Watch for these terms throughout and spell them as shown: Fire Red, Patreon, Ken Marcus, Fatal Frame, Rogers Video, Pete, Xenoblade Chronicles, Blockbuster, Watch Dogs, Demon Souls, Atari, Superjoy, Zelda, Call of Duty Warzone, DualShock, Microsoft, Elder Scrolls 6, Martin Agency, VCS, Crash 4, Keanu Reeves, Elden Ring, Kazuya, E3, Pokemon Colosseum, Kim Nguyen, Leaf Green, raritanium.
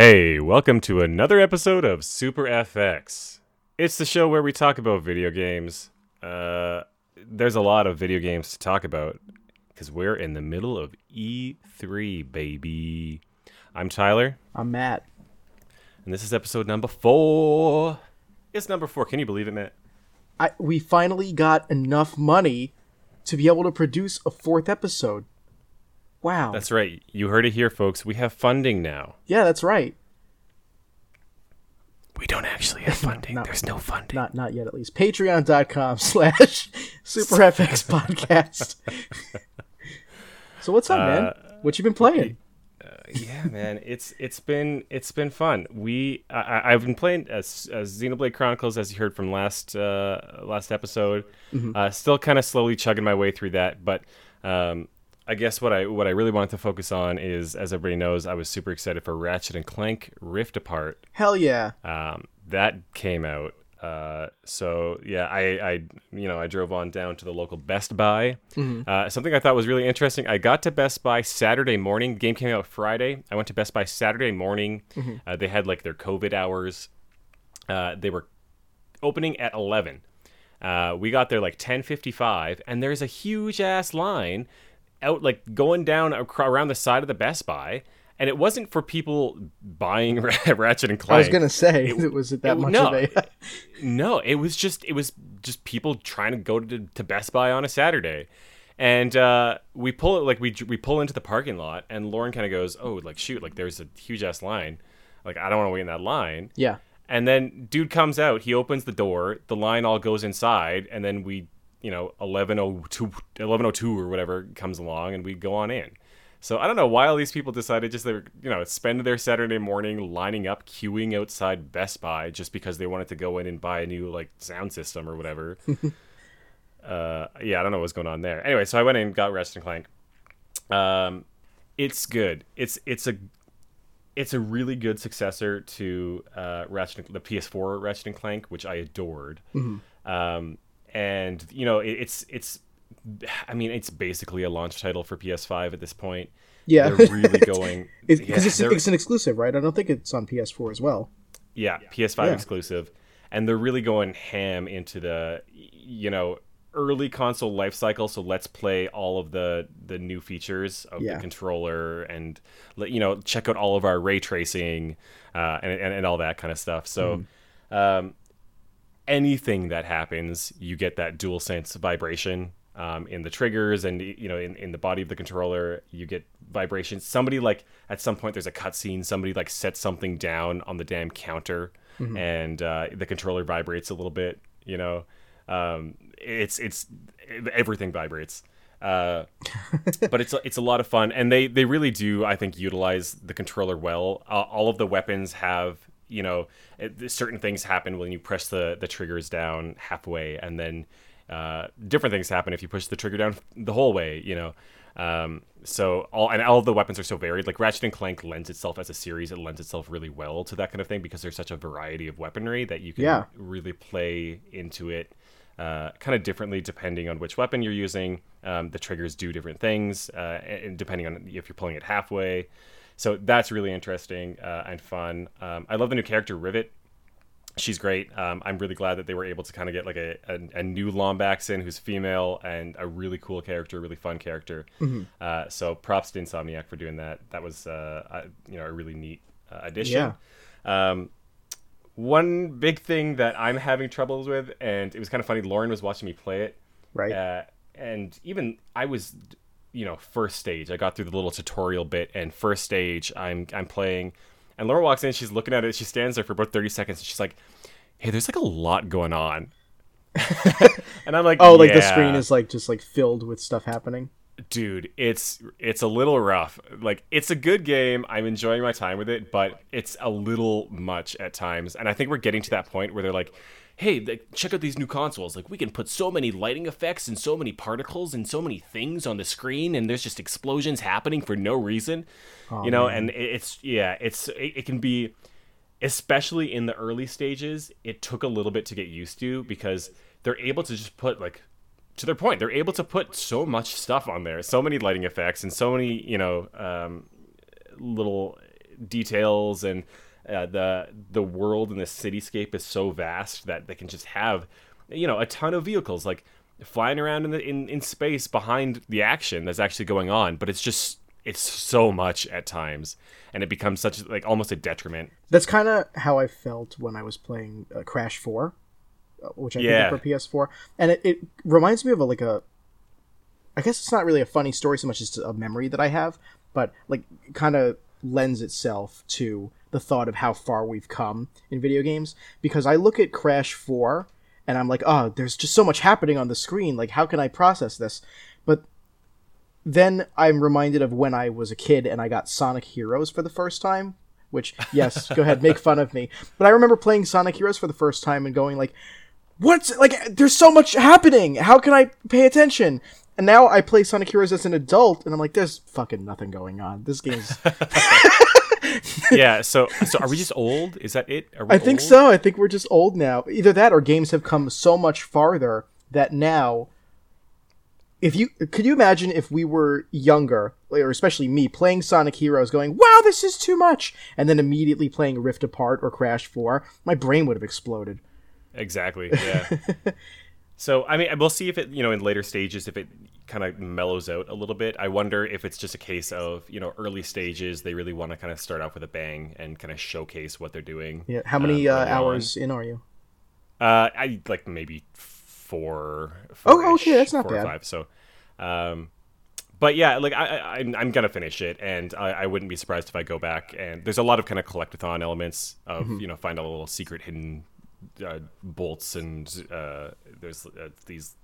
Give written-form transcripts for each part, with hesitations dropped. Hey, welcome to another episode of Super FX. It's the show where we talk about video games. There's a lot of video games to talk about because we're in the middle of E3, baby. I'm Tyler. I'm Matt. And this is episode number 4. It's number 4. Can you believe it, Matt? We finally got enough money to be able to produce a fourth episode. Wow. That's right. You heard it here, folks. We have funding now. Yeah, that's right. We don't actually have funding. There's no funding. Not yet, at least. Patreon.com/SuperFX Podcast. So what's up, man? What you been playing? Yeah, man. It's been fun. I've been playing Xenoblade Chronicles, as you heard from last episode. Mm-hmm. Still kind of slowly chugging my way through that, but I guess what I really wanted to focus on is, as everybody knows, I was super excited for Ratchet & Clank Rift Apart. Hell yeah! That came out. So yeah, I drove on down to the local Best Buy. Mm-hmm. Something I thought was really interesting. I got to Best Buy Saturday morning. Game came out Friday. I went to Best Buy Saturday morning. Mm-hmm. They had like their COVID hours. They were opening at 11. We got there like 10:55, and there's a huge ass line out, like going down around the side of the Best Buy, and it wasn't for people buying Ratchet and Clank. I was gonna say it was it that it, much no, of a no, it was just people trying to go to Best Buy on a Saturday, and we pull into the parking lot, and Lauren kind of goes, "Oh, like shoot, like there's a huge ass line, like I don't want to wait in that line." Yeah, and then dude comes out, he opens the door, the line all goes inside, and then we. 11:02 or whatever comes along, and we go on in. So I don't know why all these people decided just they were, spend their Saturday morning lining up, queuing outside Best Buy just because they wanted to go in and buy a new like sound system or whatever. Yeah, I don't know what's going on there. Anyway, so I went in and got Ratchet & Clank. It's good. It's a really good successor to the PS4 Ratchet & Clank, which I adored. Mm-hmm. And it's basically a launch title for PS5 at this point. Yeah, they're really going because it's an exclusive, right? I don't think it's on PS4 as well. Yeah, PS5 exclusive, and they're really going ham into the early console life cycle. So let's play all of the new features of the controller, and check out all of our ray tracing and all that kind of stuff. So. Anything that happens, you get that dual sense vibration in the triggers, and in the body of the controller, you get vibrations. Somebody at some point, there's a cutscene. Somebody sets something down on the damn counter, mm-hmm. and the controller vibrates a little bit. It's everything vibrates. But it's a lot of fun, and they really do, I think, utilize the controller well. All of the weapons have. Certain things happen when you press the triggers down halfway, and then different things happen if you push the trigger down the whole way. All of the weapons are so varied. Like Ratchet & Clank lends itself as a series; it lends itself really well to that kind of thing because there's such a variety of weaponry that you can really play into it kind of differently depending on which weapon you're using. The triggers do different things, and depending on if you're pulling it halfway. So that's really interesting and fun. I love the new character, Rivet. She's great. I'm really glad that they were able to kind of get a new Lombax in who's female and a really cool character, really fun character. Mm-hmm. So props to Insomniac for doing that. That was a really neat addition. Yeah. One big thing that I'm having troubles with, and it was kind of funny, Lauren was watching me play it. Right. And even I was... first stage, I got through the little tutorial bit, and first stage I'm playing, and Laura walks in, she's looking at it, she stands there for about 30 seconds, and she's like, "Hey, there's a lot going on." And I'm like, "Oh, yeah. The screen is just filled with stuff happening." Dude, it's a little rough. It's a good game. I'm enjoying my time with it, but it's a little much at times. And I think we're getting to that point where they're like, "Hey, check out these new consoles. We can put so many lighting effects and so many particles and so many things on the screen, and there's just explosions happening for no reason." Man. And it can be, especially in the early stages, it took a little bit to get used to because they're able to just put to their point, they're able to put so much stuff on there, so many lighting effects and so many little details, and the world and the cityscape is so vast that they can just have, you know, a ton of vehicles like flying around in space behind the action that's actually going on. But it's just, it's so much at times, and it becomes such like almost a detriment. That's kind of how I felt when I was playing Crash 4, which I picked up for PS4, and it reminds me of I guess it's not really a funny story so much as a memory that I have, but like kind of lends itself to the thought of how far we've come in video games, because I look at Crash 4 and I'm like, oh, there's just so much happening on the screen. Like, how can I process this? But then I'm reminded of when I was a kid and I got Sonic Heroes for the first time, which, yes, go ahead, make fun of me. But I remember playing Sonic Heroes for the first time and going like, what's, like, there's so much happening. How can I pay attention? And now I play Sonic Heroes as an adult and I'm like, there's fucking nothing going on. This game's... Yeah, so are we just old? Is that it? I think so. I think we're just old now. Either that or games have come so much farther that now, could you imagine if we were younger, or especially me, playing Sonic Heroes going, wow, this is too much, and then immediately playing Rift Apart or Crash 4, my brain would have exploded. Exactly, yeah. So, I mean, we'll see if it, you know, in later stages, if it kind of mellows out a little bit. I wonder if it's just a case of, you know, early stages, they really want to kind of start off with a bang and kind of showcase what they're doing. Yeah. How many hours in are you? I like maybe four. Oh, okay. That's not bad. 4 or 5. So, but yeah, like I'm going to finish it, and I wouldn't be surprised if I go back. And there's a lot of kind of collectathon elements of, you know, find a little secret hidden bolts, and there's these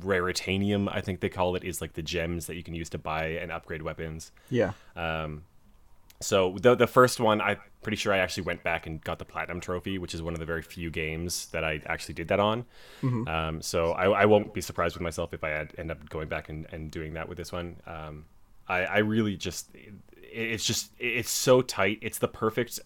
raritanium, I think they call it, is like the gems that you can use to buy and upgrade weapons. Yeah. So the first one, I'm pretty sure I actually went back and got the platinum trophy, which is one of the very few games that I actually did that on. Mm-hmm. So I won't be surprised with myself if I end up going back and doing that with this one. I really just, it's so tight. It's the perfect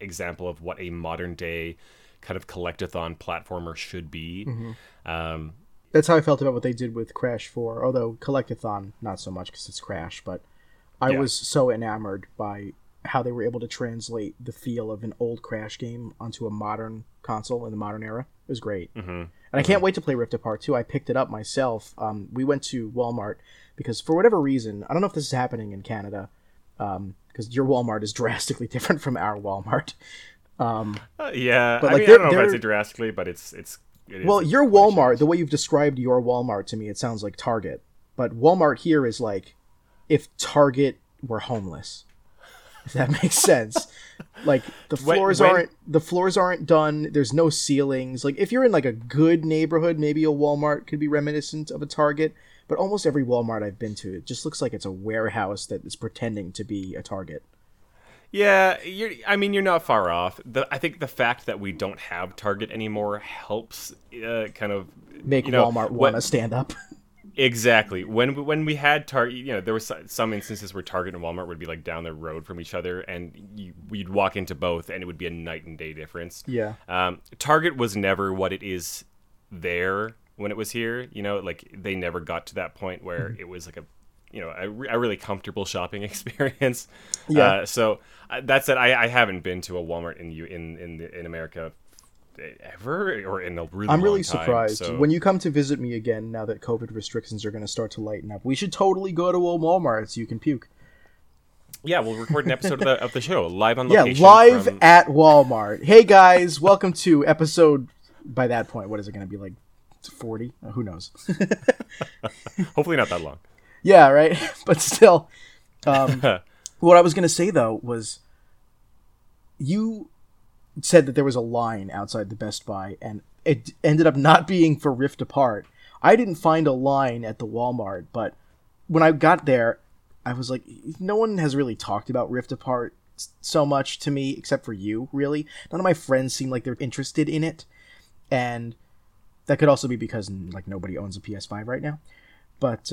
example of what a modern day kind of collectathon platformer should be. Mm-hmm. That's how I felt about what they did with Crash 4, although collectathon not so much because it's Crash, but I was so enamored by how they were able to translate the feel of an old Crash game onto a modern console in the modern era. It was great. Mm-hmm. And I can't wait to play Rift Apart 2. I picked it up myself. We went to Walmart because for whatever reason, I don't know if this is happening in Canada, because your Walmart is drastically different from our Walmart. But like, I mean, I don't know if I'd say drastically, but it is. Well, your Walmart, the way you've described your Walmart to me, it sounds like Target. But Walmart here is like if Target were homeless, if that makes sense. Like the floors aren't done. There's no ceilings. Like if you're in like a good neighborhood, maybe a Walmart could be reminiscent of a Target. But almost every Walmart I've been to, it just looks like it's a warehouse that is pretending to be a Target. Yeah, you're not far off. I think the fact that we don't have Target anymore helps kind of make Walmart want to stand up. Exactly. When we had Target, you know, there were some instances where Target and Walmart would be like down the road from each other, and we'd walk into both, and it would be a night and day difference. Yeah. Target was never what it is there when it was here. You know, like they never got to that point where it was like a really comfortable shopping experience. Yeah. So that said, I haven't been to a Walmart in America ever, or in a really I'm long really time, surprised. So. When you come to visit me again, now that COVID restrictions are going to start to lighten up, we should totally go to a Walmart so you can puke. Yeah, we'll record an episode of the show live on location. Yeah, live at Walmart. Hey guys, welcome to episode. By that point, what is it going to be like? 40? Who knows? Hopefully not that long. Yeah, right? But still, what I was going to say, though, was you said that there was a line outside the Best Buy, and it ended up not being for Rift Apart. I didn't find a line at the Walmart, but when I got there, I was like, no one has really talked about Rift Apart so much to me, except for you, really. None of my friends seem like they're interested in it, and that could also be because, like, nobody owns a PS5 right now. But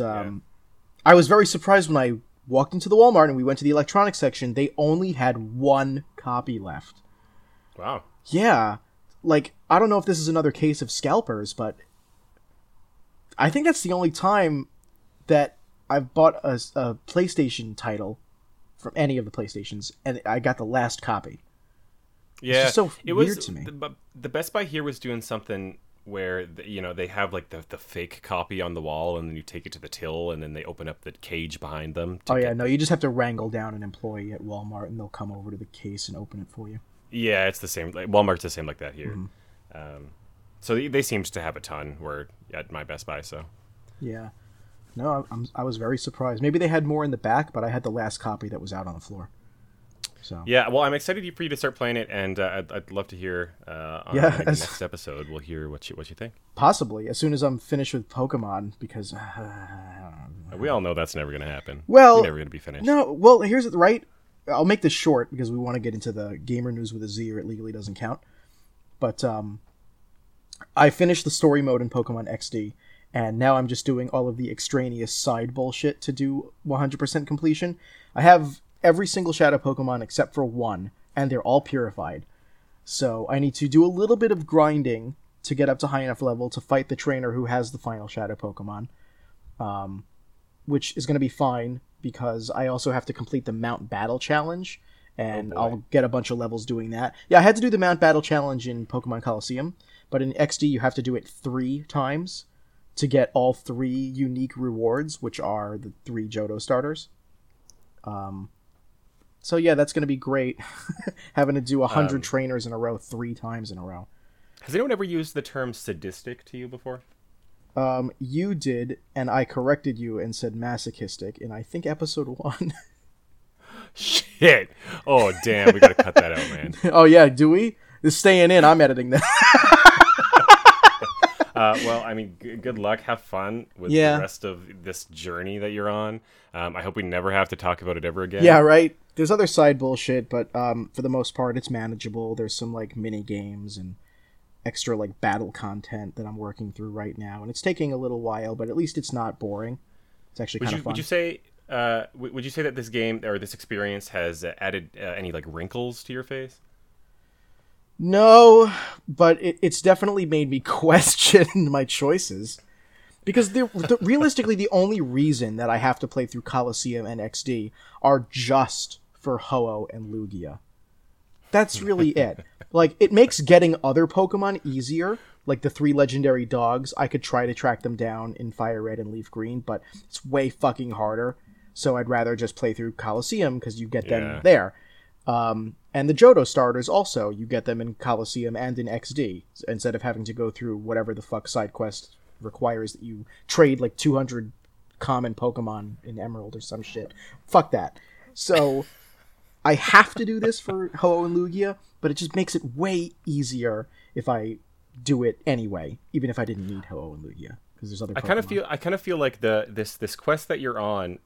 I was very surprised when I walked into the Walmart and we went to the electronics section. They only had one copy left. Wow. Yeah. Like, I don't know if this is another case of scalpers, but I think that's the only time that I've bought a PlayStation title from any of the PlayStations, and I got the last copy. Yeah, so it was weird to me. The Best Buy here was doing something where they have like the fake copy on the wall, and then you take it to the till, and then they open up the cage behind them. You just have to wrangle down an employee at Walmart, and they'll come over to the case and open it for you. Yeah, it's the same. Like, Walmart's the same like that here. Mm-hmm. So they seems to have a ton where at my Best Buy. So yeah, no, I was very surprised. Maybe they had more in the back, but I had the last copy that was out on the floor. So. Yeah, well, I'm excited for you to start playing it, and I'd love to hear on the next episode. We'll hear what you think. Possibly, as soon as I'm finished with Pokemon, because... we all know that's never going to happen. Well... You're never going to be finished. No, well, here's the right... I'll make this short, because we want to get into the gamer news with a Z, or it legally doesn't count. But I finished the story mode in Pokemon XD, and now I'm just doing all of the extraneous side bullshit to do 100% completion. I have... every single shadow Pokemon except for one, and they're all purified. So I need to do a little bit of grinding to get up to high enough level to fight the trainer who has the final shadow Pokemon, which is going to be fine because I also have to complete the Mount Battle Challenge, and I'll get a bunch of levels doing that. Yeah, I had to do the Mount Battle Challenge in Pokemon Colosseum, but in XD you have to do it 3 times to get all 3 unique rewards, which are the 3 Johto starters. So yeah, that's going to be great, having to do 100 trainers in a row 3 times in a row. Has anyone ever used the term sadistic to you before? You did, and I corrected you and said masochistic in, I think, episode 1. Shit. Oh, damn. We got to cut that out, man. Oh, yeah. Do we? It's staying in. I'm editing that. Good luck. Have fun with the rest of this journey that you're on. I hope we never have to talk about it ever again. Yeah, right. There's other side bullshit, but for the most part, it's manageable. There's some like mini games and extra like battle content that I'm working through right now, and it's taking a little while, but at least it's not boring. It's actually kind of fun. Would you say that this game or this experience has added any like wrinkles to your face? No, but it's definitely made me question my choices. Because realistically, the only reason that I have to play through Colosseum and XD are just for Ho-Oh and Lugia. That's really it. Like, it makes getting other Pokemon easier. Like, the 3 legendary dogs, I could try to track them down in Fire Red and Leaf Green, but it's way fucking harder. So I'd rather just play through Colosseum, because you get them there. And the Johto starters also, you get them in Colosseum and in XD, instead of having to go through whatever the fuck side quest requires that you trade like 200 common Pokemon in Emerald or some shit. Fuck that. So I have to do this for Ho-Oh and Lugia, but it just makes it way easier if I do it anyway, even if I didn't need Ho-Oh and Lugia, because there's other Pokemon. I kind of feel like this quest that you're on,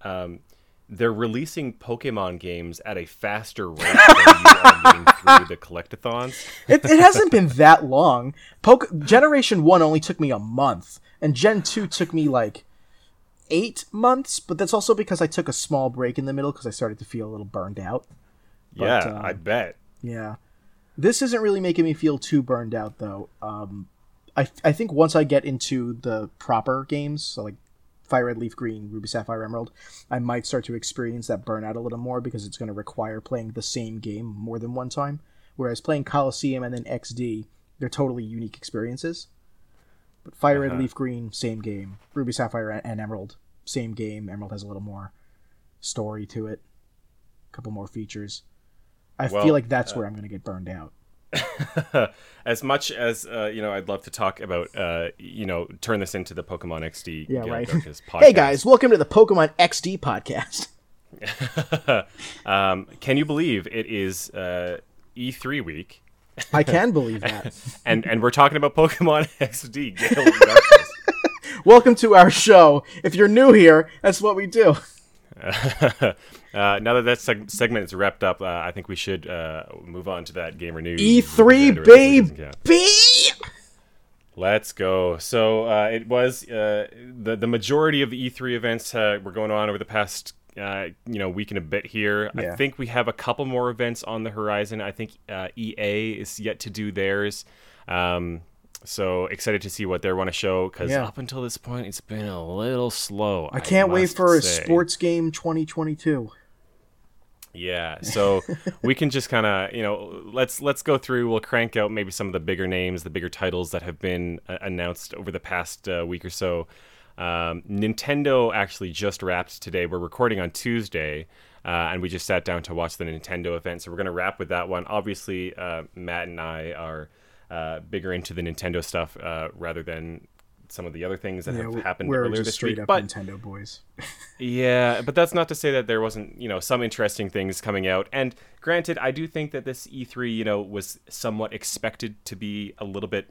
they're releasing Pokemon games at a faster rate than you are getting through the collectathons. It hasn't been that long. Generation 1 only took me a month, and Gen 2 took me like 8 months, but that's also because I took a small break in the middle because I started to feel a little burned out. But, I bet. Yeah. This isn't really making me feel too burned out, though. I think once I get into the proper games, so like Fire Red, Leaf Green, Ruby Sapphire, Emerald, I might start to experience that burnout a little more because it's going to require playing the same game more than one time. Whereas playing Colosseum and then XD, they're totally unique experiences. But Fire Red, Leaf Green, same game. Ruby Sapphire and Emerald, same game. Emerald has a little more story to it, a couple more features. I feel like that's where I'm going to get burned out. As much as I'd love to talk about turn this into the Pokemon XD podcast. Hey guys, welcome to the Pokemon XD podcast. Can you believe it is E3 week? I can believe that. and we're talking about Pokemon XD. Welcome to our show. If you're new here, that's what we do. Now that segment is wrapped up, I think we should move on to that gamer news. E3, baby! Let's go. So it was the majority of the E3 events were going on over the past week and a bit here. Yeah. I think we have a couple more events on the horizon. I think EA is yet to do theirs. So excited to see what they want to show, because up until this point, it's been a little slow. I can't wait for a sports game 2022. Yeah, so we can just kind of, you know, let's go through. We'll crank out maybe some of the bigger names, the bigger titles that have been announced over the past week or so. Nintendo actually just wrapped today. We're recording on Tuesday, and we just sat down to watch the Nintendo event. So we're going to wrap with that one. Obviously, Matt and I are bigger into the Nintendo stuff rather than some of the other things that have happened earlier this week. But Nintendo boys. Yeah, but that's not to say that there wasn't, you know, some interesting things coming out. And granted, I do think that this E3, you know, was somewhat expected to be a little bit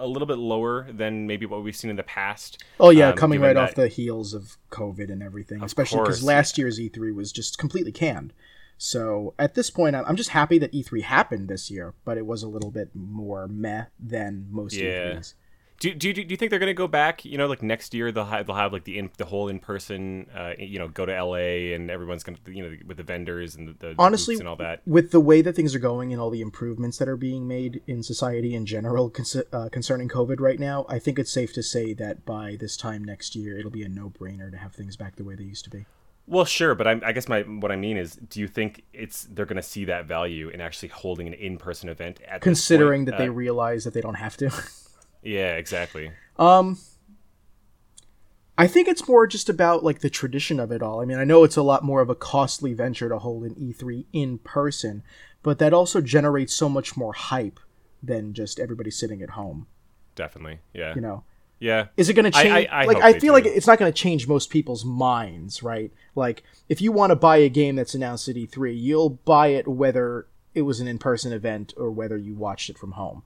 lower than maybe what we've seen in the past. Oh yeah, coming right off the heels of COVID and everything, especially because last year's E3 was just completely canned. So at this point, I'm just happy that E3 happened this year, but it was a little bit more meh than most E3s. Do you think they're going to go back? You know, like next year they'll have like the whole in person. You know, go to LA and everyone's going to, you know, with the vendors and the honestly booths and all that. With the way that things are going and all the improvements that are being made in society in general concerning COVID right now, I think it's safe to say that by this time next year it'll be a no brainer to have things back the way they used to be. Well, sure, but I guess what I mean is, do you think they're going to see that value in actually holding an in person event at considering this point, that they realize that they don't have to? Yeah, exactly. I think it's more just about like the tradition of it all. I mean, I know it's a lot more of a costly venture to hold an E3 in person, but that also generates so much more hype than just everybody sitting at home. Definitely. Yeah. You know. Yeah. Is it going to change? I feel like it's not going to change most people's minds, right? Like, if you want to buy a game that's announced at E3, you'll buy it whether it was an in-person event or whether you watched it from home.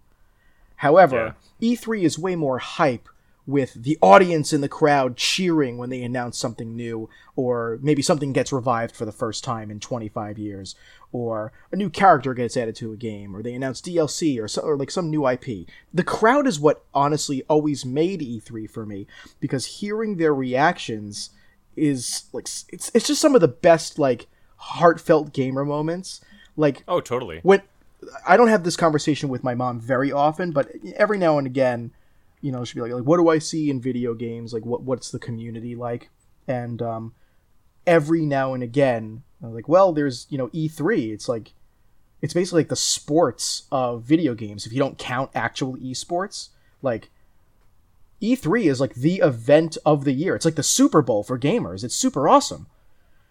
However, yeah. E3 is way more hype with the audience in the crowd cheering when they announce something new, or maybe something gets revived for the first time in 25 years, or a new character gets added to a game, or they announce DLC or like some new IP. The crowd is what honestly always made E3 for me, because hearing their reactions is like it's just some of the best like heartfelt gamer moments. Like, oh, totally. When I don't have this conversation with my mom very often, but every now and again, you know, she'll be like, what do I see in video games? Like, what's the community like? And every now and again, I'm like, well, there's, you know, E3. It's like, it's basically like the sports of video games. If you don't count actual esports, like E3 is like the event of the year. It's like the Super Bowl for gamers. It's super awesome.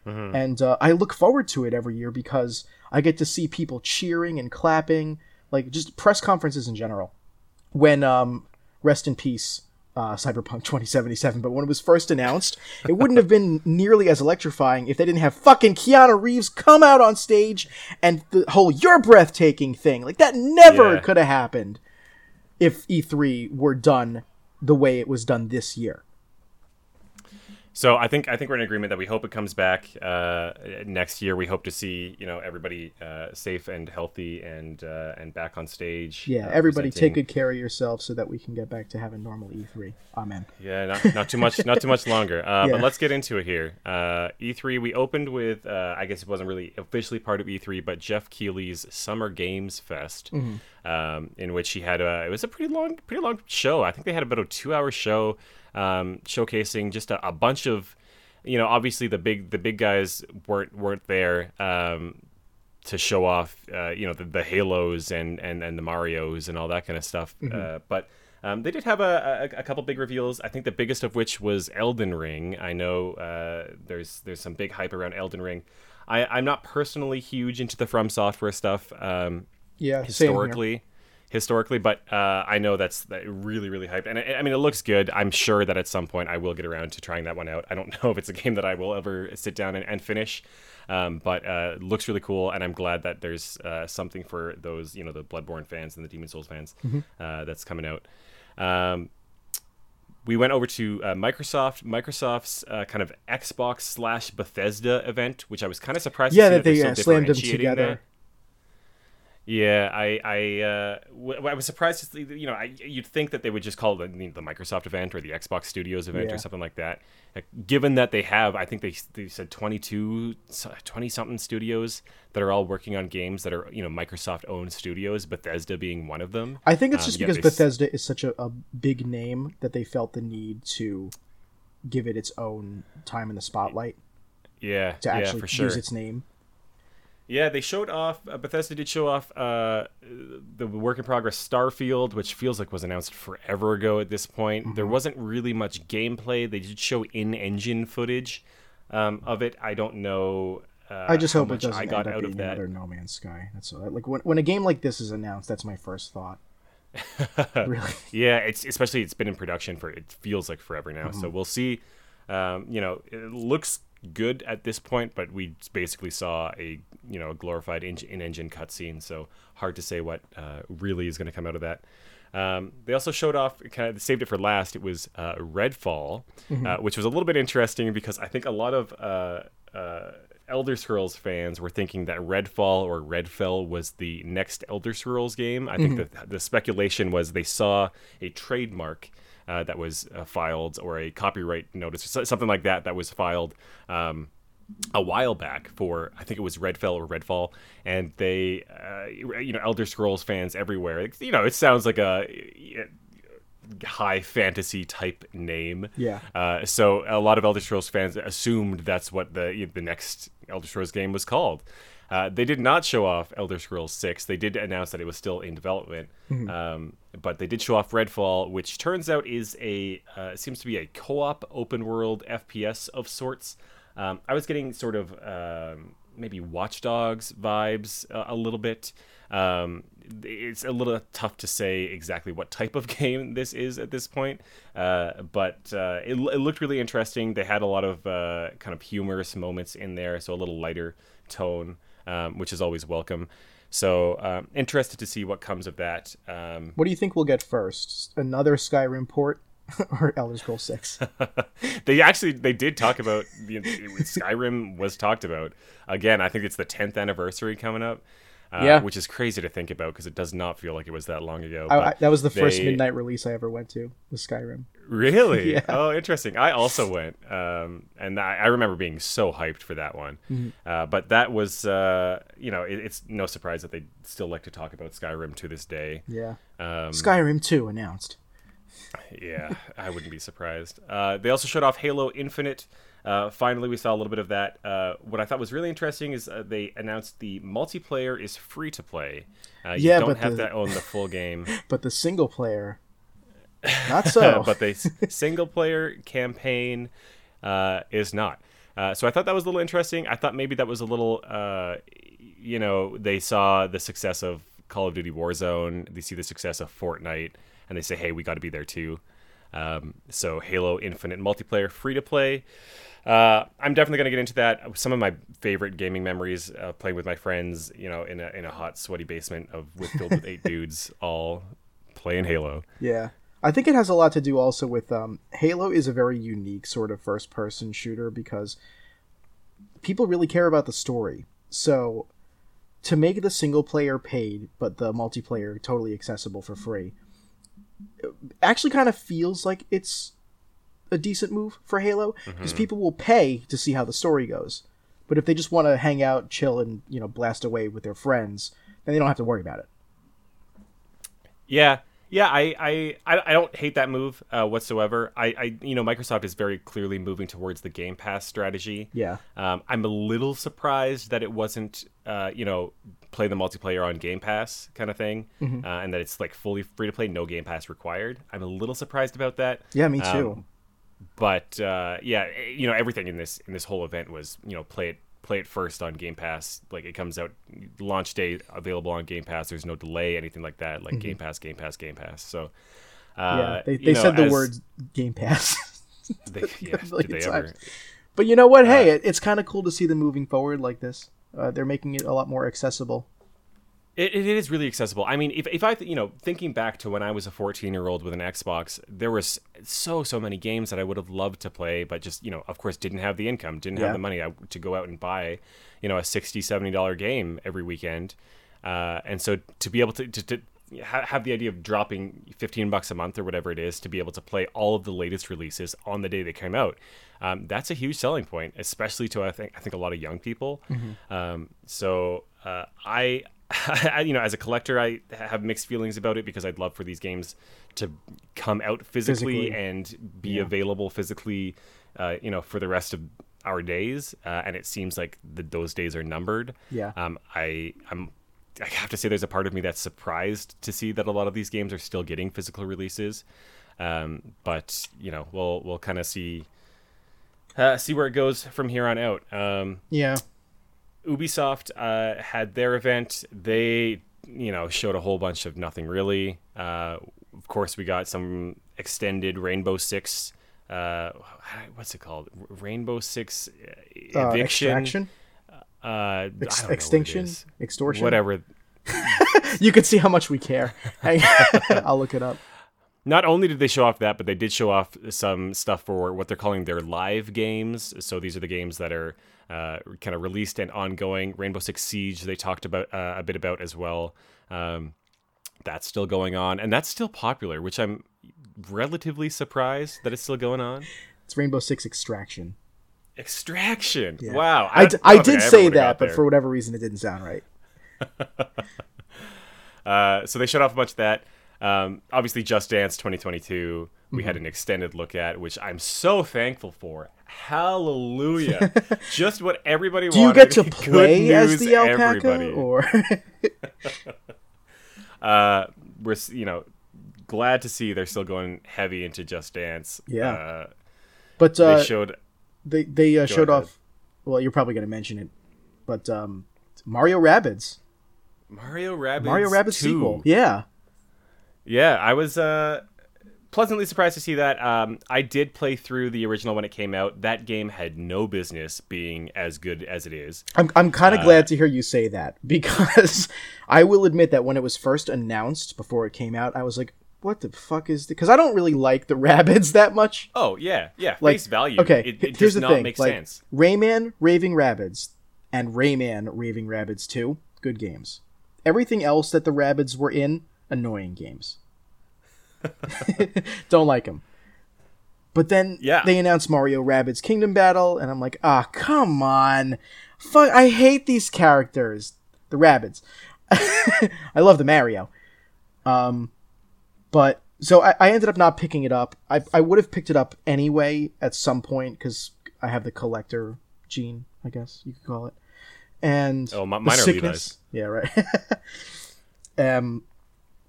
Mm-hmm. And I look forward to it every year because I get to see people cheering and clapping, like just press conferences in general. When, rest in peace, Cyberpunk 2077, but when it was first announced, it wouldn't have been nearly as electrifying if they didn't have fucking Keanu Reeves come out on stage and the whole "you're breathtaking" thing. Like, that never could have happened if E3 were done the way it was done this year. So I think we're in agreement that we hope it comes back next year. We hope to see, you know, everybody safe and healthy and back on stage. Yeah, everybody presenting. Take good care of yourself so that we can get back to having normal E3. Amen. Yeah, not too much longer. But let's get into it here. E3, we opened with I guess it wasn't really officially part of E3, but Jeff Keighley's Summer Games Fest, in which he had it was a pretty long show. I think they had about a 2-hour show. Showcasing just a bunch of, you know, obviously the big guys weren't there to show off, you know, the Halos and the Marios and all that kind of stuff. But they did have a couple big reveals. I think the biggest of which was Elden Ring. I know there's some big hype around Elden Ring. I'm not personally huge into the From Software stuff. Historically, but I know that's really, really hyped. And I mean, it looks good. I'm sure that at some point I will get around to trying that one out. I don't know if it's a game that I will ever sit down and finish, but it looks really cool. And I'm glad that there's something for those, you know, the Bloodborne fans and the Demon Souls fans that's coming out. We went over to Microsoft's kind of Xbox/Bethesda event, which I was kind of surprised to see that they slammed them together. That. Yeah, I was surprised to see, you know, you'd think that they would just call it the Microsoft event or the Xbox Studios event or something like that. Like, given that they have, I think they said 20-something studios that are all working on games that are, you know, Microsoft-owned studios, Bethesda being one of them. I think it's just because Bethesda is such a big name that they felt the need to give it its own time in the spotlight. Yeah, for sure. To actually use its name. Yeah, they showed off, Bethesda did show off the work in progress Starfield, which feels like was announced forever ago at this point. Mm-hmm. There wasn't really much gameplay. They did show in-engine footage of it. I don't know. I just hope it doesn't end up being another No Man's Sky. That's like when a game like this is announced, that's my first thought. Really? Yeah, it's especially it's been in production for it feels like forever now. Mm-hmm. So we'll see. You know, it looks good at this point, but we basically saw a a glorified in-engine cutscene. So hard to say what really is going to come out of that. They also showed off, kind of saved it for last. It was Redfall, mm-hmm. Which was a little bit interesting because I think a lot of Elder Scrolls fans were thinking that Redfall or Redfell was the next Elder Scrolls game. I think mm-hmm. the speculation was they saw a trademark that was filed or a copyright notice or something like that was filed a while back for, I think it was Redfell or Redfall, and they, Elder Scrolls fans everywhere, it sounds like a high fantasy type name. Yeah. So a lot of Elder Scrolls fans assumed that's what the next Elder Scrolls game was called. They did not show off Elder Scrolls 6. They did announce that it was still in development, mm-hmm. But they did show off Redfall, which turns out is seems to be a co-op open world FPS of sorts. I was getting sort of maybe Watch Dogs vibes a little bit. It's a little tough to say exactly what type of game this is at this point, but it looked really interesting. They had a lot of kind of humorous moments in there, so a little lighter tone. Which is always welcome. So interested to see what comes of that. What do you think we'll get first? Another Skyrim port or Elder Scrolls 6? They did talk about Skyrim was talked about. Again, I think it's the 10th anniversary coming up, which is crazy to think about because it does not feel like it was that long ago. That was the first midnight release I ever went to with Skyrim. Really? Yeah. Oh, interesting. I also went, and I remember being so hyped for that one. Mm-hmm. But that was, it's no surprise that they still like to talk about Skyrim to this day. Yeah. Skyrim 2 announced. Yeah, I wouldn't be surprised. They also showed off Halo Infinite. Finally, we saw a little bit of that. What I thought was really interesting is they announced the multiplayer is free to play. You don't have to own the full game. But the single player... Not so. But the single player campaign is not. So I thought that was a little interesting. I thought maybe that was a little, they saw the success of Call of Duty Warzone. They see the success of Fortnite. And they say, hey, we got to be there too. So Halo Infinite multiplayer, free to play. I'm definitely going to get into that. Some of my favorite gaming memories playing with my friends, in a hot, sweaty basement filled with 8 dudes all playing Halo. Yeah. I think it has a lot to do also with Halo is a very unique sort of first-person shooter because people really care about the story. So to make the single player paid, but the multiplayer totally accessible for free, it actually kind of feels like it's a decent move for Halo because mm-hmm. people will pay to see how the story goes. But if they just want to hang out, chill, and blast away with their friends, then they don't have to worry about it. Yeah. Yeah, I don't hate that move whatsoever. Microsoft is very clearly moving towards the Game Pass strategy. Yeah. I'm a little surprised that it wasn't, play the multiplayer on Game Pass kind of thing, mm-hmm. And that it's like fully free to play, no Game Pass required. I'm a little surprised about that. Yeah, me too. But everything in this whole event was play it first on Game Pass. Like it comes out launch day, available on Game Pass. There's no delay, anything like that. Like mm-hmm. Game Pass, Game Pass, Game Pass. So they said the word Game Pass. Did they ever? But you know what? Hey, it's kind of cool to see them moving forward like this. They're making it a lot more accessible. It is really accessible. I mean, if I thinking back to when I was a 14-year-old with an Xbox, there was so many games that I would have loved to play, but just of course, didn't have the income, didn't have the money to go out and buy, a $60-$70 game every weekend, and so to be able to have the idea of dropping $15 a month or whatever it is to be able to play all of the latest releases on the day they came out, that's a huge selling point, especially to I think a lot of young people. Mm-hmm. As a collector, I have mixed feelings about it because I'd love for these games to come out physically and be available physically, for the rest of our days, and it seems like those days are numbered. Yeah. I have to say there's a part of me that's surprised to see that a lot of these games are still getting physical releases. But, you know, we'll kind of see where it goes from here on out. Yeah. Ubisoft had their event. They, you know, showed a whole bunch of nothing really. Of course, we got some extended Rainbow Six. What's it called? Rainbow Six Eviction. Extraction? I don't know extinction, what extortion, whatever. You can see how much we care. I'll look it up. Not only did they show off that, but they did show off some stuff for what they're calling their live games. So these are the games that are kind of released and ongoing. Rainbow Six Siege, they talked about a bit about as well. That's still going on, and that's still popular, which I'm relatively surprised that it's still going on. It's Rainbow Six Extraction. Extraction. Yeah. Wow. I did say that, but for whatever reason, it didn't sound right. So they shut off a bunch of that. Obviously, Just Dance 2022, we had an extended look at, which I'm so thankful for. Hallelujah. Just what everybody wanted. Do you get to play as the alpaca? Everybody. Or we're, you know, glad to see they're still going heavy into Just Dance. Yeah. But they showed... They showed ahead. Off, well, you're probably going to mention it, but Mario Rabbids. Mario Rabbids 2. Sequel. Yeah. Yeah, I was pleasantly surprised to see that. I did play through the original when it came out. That game had no business being as good as it is. I'm kind of glad to hear you say that, because I will admit that when it was first announced before it came out, I was like, what the fuck is this? Because I don't really like the Rabbids that much. Oh, yeah. Yeah. Like, face value. Okay. It does not make sense. Rayman Raving Rabbids and Rayman Raving Rabbids 2, good games. Everything else that the Rabbids were in, annoying games. Don't like them. But then they announced Mario Rabbids Kingdom Battle, and I'm like, ah, oh, come on. Fuck, I hate these characters. The Rabbids. I love the Mario. But, so I ended up not picking it up. I would have picked it up anyway at some point, because I have the collector gene, I guess you could call it. And mine are Levi's. Yeah, right.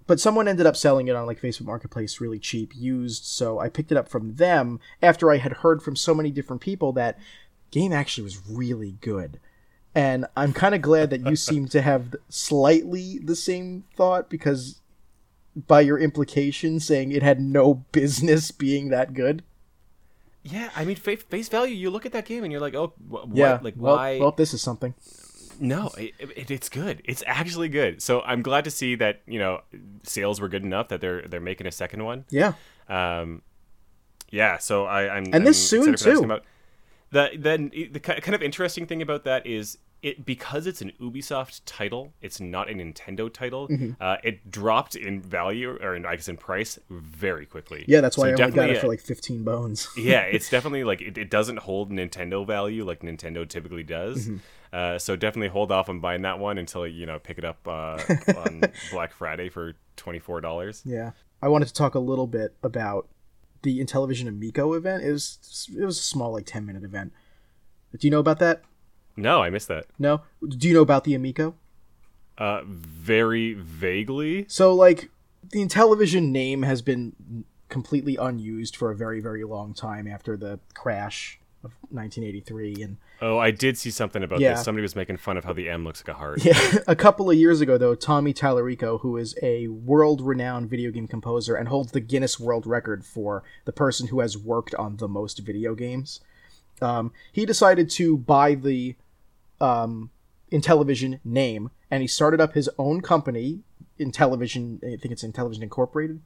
But someone ended up selling it on like Facebook Marketplace really cheap, used, so I picked it up from them after I had heard from so many different people that game actually was really good. And I'm kind of glad that you seem to have slightly the same thought, because... by your implication, saying it had no business being that good. Yeah, I mean, face value, you look at that game and you're like, oh, what? Like, well, why? Well, this is something. No, it's good. It's actually good. So I'm glad to see that, you know, sales were good enough that they're making a second one. Yeah. Yeah, so I'm this soon, too. The kind of interesting thing about that is, because it's an Ubisoft title, it's not a Nintendo title. Mm-hmm. It dropped in value, or in price, very quickly. Yeah, that's why I only got it for like 15 bones. Yeah, it's definitely like it doesn't hold Nintendo value like Nintendo typically does. Mm-hmm. So definitely hold off on buying that one until you know pick it up on Black Friday for $24. Yeah, I wanted to talk a little bit about the Intellivision Amico event. It was a small like 10-minute event. Do you know about that? No, I missed that. No? Do you know about the Amico? Very vaguely. So, like, the Intellivision name has been completely unused for a very, very long time after the crash of 1983. And I did see something about this. Somebody was making fun of how the M looks like a heart. Yeah. A couple of years ago, though, Tommy Tallarico, who is a world-renowned video game composer and holds the Guinness World Record for the person who has worked on the most video games, he decided to buy the Intellivision name, and he started up his own company, Intellivision. I think it's Intellivision Incorporated,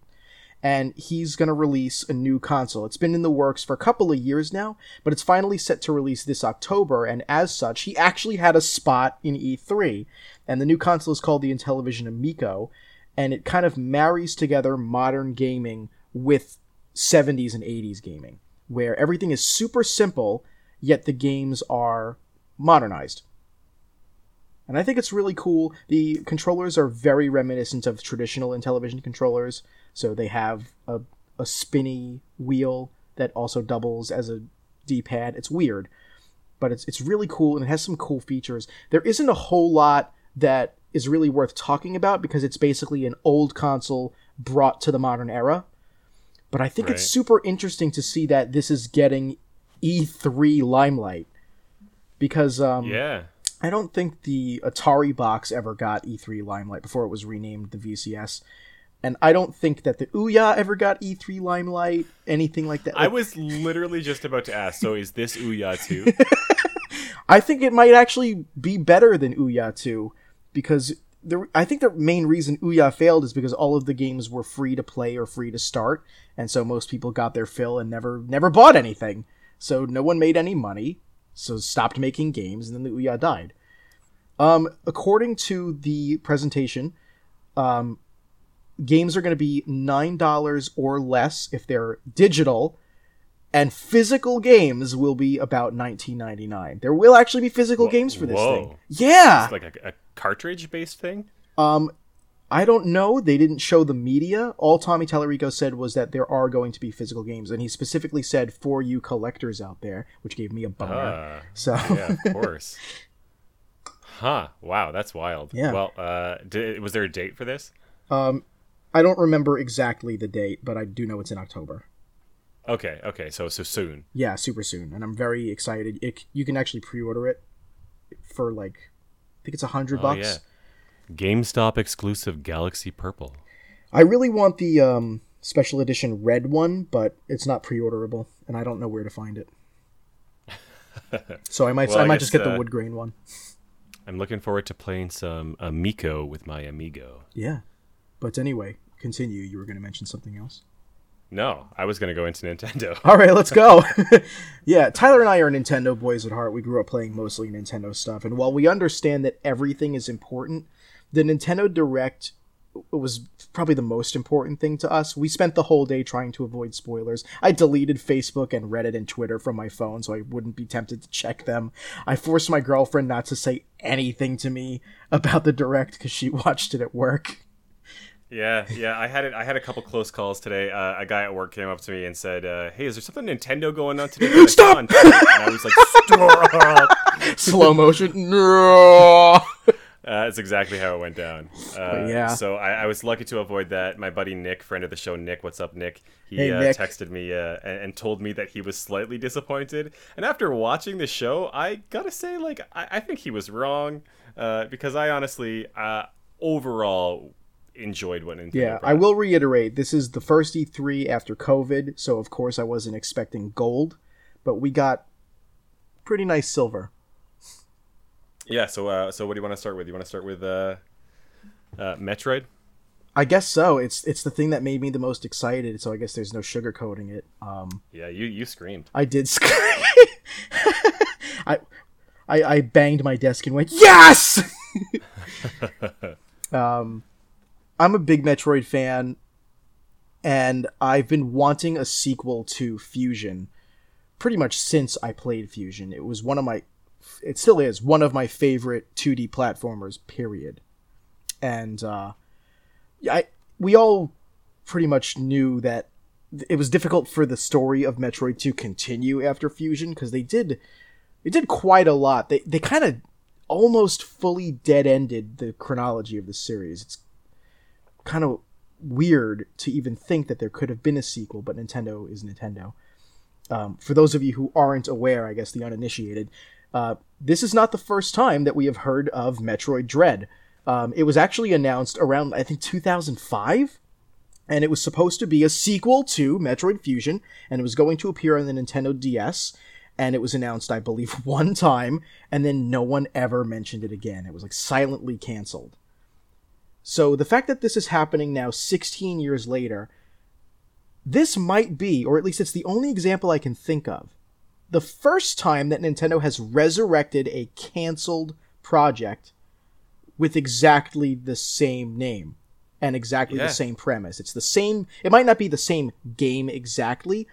and he's going to release a new console. It's been in the works for a couple of years now, but it's finally set to release this October, and as such, he actually had a spot in E3, and the new console is called the Intellivision Amico, and it kind of marries together modern gaming with 70s and 80s gaming, where everything is super simple, yet the games are modernized. And I think it's really cool. The controllers are very reminiscent of traditional Intellivision controllers, so they have a spinny wheel that also doubles as a D-pad. It's weird. but it's really cool and it has some cool features. There isn't a whole lot that is really worth talking about because it's basically an old console brought to the modern era. But I think it's super interesting to see that this is getting E3 limelight because I don't think the Atari box ever got E3 limelight before it was renamed the VCS. And I don't think that the Ouya ever got E3 limelight, anything like that. I was literally just about to ask, so is this Ouya 2? I think it might actually be better than Ouya 2 because I think the main reason Ouya failed is because all of the games were free to play or free to start, and so most people got their fill and never bought anything. So no one made any money, so stopped making games, and then the Ouya died. According to the presentation, games are going to be $9 or less if they're digital, and physical games will be about $19.99. There will actually be physical games for this thing. Yeah, it's like a cartridge-based thing. I don't know. They didn't show the media. All Tommy Tallarico said was that there are going to be physical games, and he specifically said for you collectors out there, which gave me a bummer. Yeah, of course. Huh? Wow, that's wild. Yeah. Well, was there a date for this? I don't remember exactly the date, but I do know it's in October. Okay, so soon. Yeah, super soon, and I'm very excited. You can actually pre-order it for, like, I think it's $100. Yeah. GameStop exclusive Galaxy Purple. I really want the special edition red one, but it's not pre-orderable, and I don't know where to find it. So I might just get the wood grain one. I'm looking forward to playing some Amico with my amigo. Yeah. But anyway, continue. You were going to mention something else? No, I was going to go into Nintendo. All right, let's go. Yeah, Tyler and I are Nintendo boys at heart. We grew up playing mostly Nintendo stuff. And while we understand that everything is important, the Nintendo Direct was probably the most important thing to us. We spent the whole day trying to avoid spoilers. I deleted Facebook and Reddit and Twitter from my phone so I wouldn't be tempted to check them. I forced my girlfriend not to say anything to me about the Direct because she watched it at work. Yeah. I had a couple close calls today. A guy at work came up to me and said, "Hey, is there something Nintendo going on today?" Like, stop! And I was like, "Stop!" Slow motion. No. That's exactly how it went down. So I was lucky to avoid that. My buddy Nick, friend of the show, Nick. What's up, Nick? He texted me and told me that he was slightly disappointed. And after watching the show, I gotta say, like, I think he was wrong because I honestly, overall, enjoyed what Nintendo brought. I will reiterate, this is the first E3 after COVID, so of course I wasn't expecting gold, but we got pretty nice silver. Yeah, so what do you want to start with? You want to start with Metroid? I guess so. It's the thing that made me the most excited, so I guess there's no sugarcoating it. Yeah, you screamed. I did scream. I banged my desk and went, yes! I'm a big Metroid fan, and I've been wanting a sequel to Fusion pretty much since I played Fusion. It was it still is one of my favorite 2D platformers, period. And we all pretty much knew that it was difficult for the story of Metroid to continue after Fusion, because they did quite a lot. They kind of almost fully dead-ended the chronology of the series. It's kind of weird to even think that there could have been a sequel, but Nintendo is Nintendo. For those of you who aren't aware, I guess the uninitiated, this is not the first time that we have heard of Metroid Dread. It was actually announced around, I think, 2005, and it was supposed to be a sequel to Metroid Fusion, and it was going to appear on the Nintendo DS, and it was announced, I believe, one time, and then no one ever mentioned it again. It was, like, silently canceled. So the fact that this is happening now 16 years later, this might be, or at least it's the only example I can think of, the first time that Nintendo has resurrected a canceled project with exactly the same name and exactly the same premise. It's the same, it might not be the same game exactly,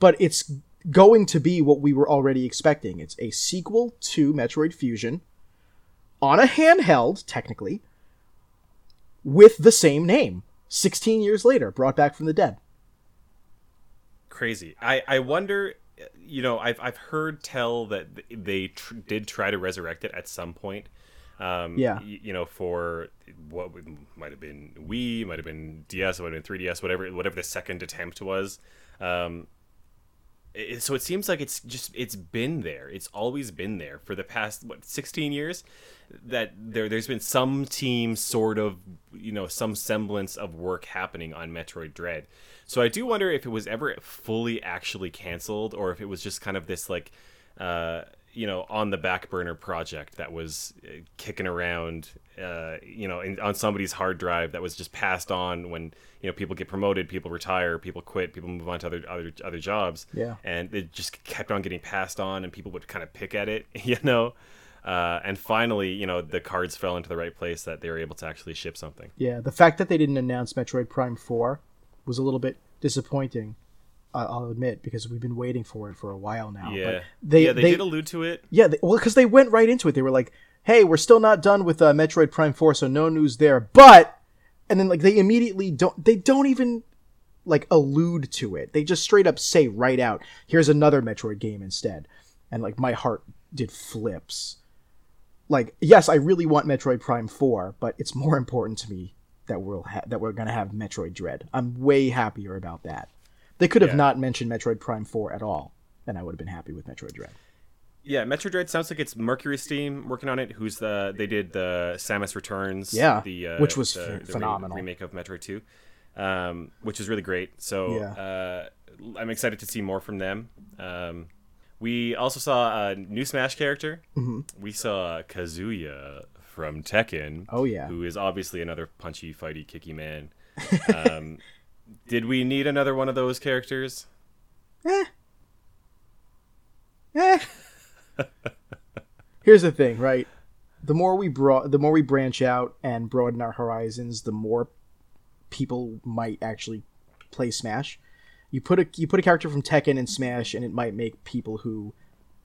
but it's going to be what we were already expecting. It's a sequel to Metroid Fusion on a handheld, technically, with the same name, 16 years later, brought back from the dead. Crazy. I wonder you know, I've heard tell that they did try to resurrect it at some point. You know, for what might have been Wii, might have been DS, might have been 3DS, whatever the second attempt was. So it seems like it's been there. It's always been there for the past 16 years, that there's been some team sort of, you know, some semblance of work happening on Metroid Dread. So I do wonder if it was ever fully actually canceled, or if it was just kind of this like, you know, on the back burner project that was kicking around, you know, on somebody's hard drive that was just passed on when, you know, people get promoted, people retire, people quit, people move on to other jobs. Yeah. And it just kept on getting passed on, and people would kind of pick at it, you know. And finally, you know, the cards fell into the right place that they were able to actually ship something. Yeah, the fact that they didn't announce Metroid Prime 4 was a little bit disappointing, I'll admit, because we've been waiting for it for a while now. Yeah, but they did allude to it. Yeah, because they went right into it. They were like, hey, we're still not done with Metroid Prime 4, so no news there. But, and then like they immediately don't even like allude to it. They just straight up say right out, here's another Metroid game instead. And like my heart did flips. Like, yes, I really want Metroid Prime 4, but it's more important to me that we're going to have Metroid Dread. I'm way happier about that. They could have not mentioned Metroid Prime 4 at all, and I would have been happy with Metroid Dread. Yeah, Metroid Dread sounds like it's Mercury's team working on it. They did the Samus Returns, which was phenomenal remake of Metroid 2, which is really great. So I'm excited to see more from them. We also saw a new Smash character. Mm-hmm. We saw Kazuya from Tekken. Oh yeah, who is obviously another punchy, fighty, kicky man. Did we need another one of those characters? Here's the thing, right? The more we branch out and broaden our horizons, the more people might actually play Smash. You put a character from Tekken in Smash, and it might make people who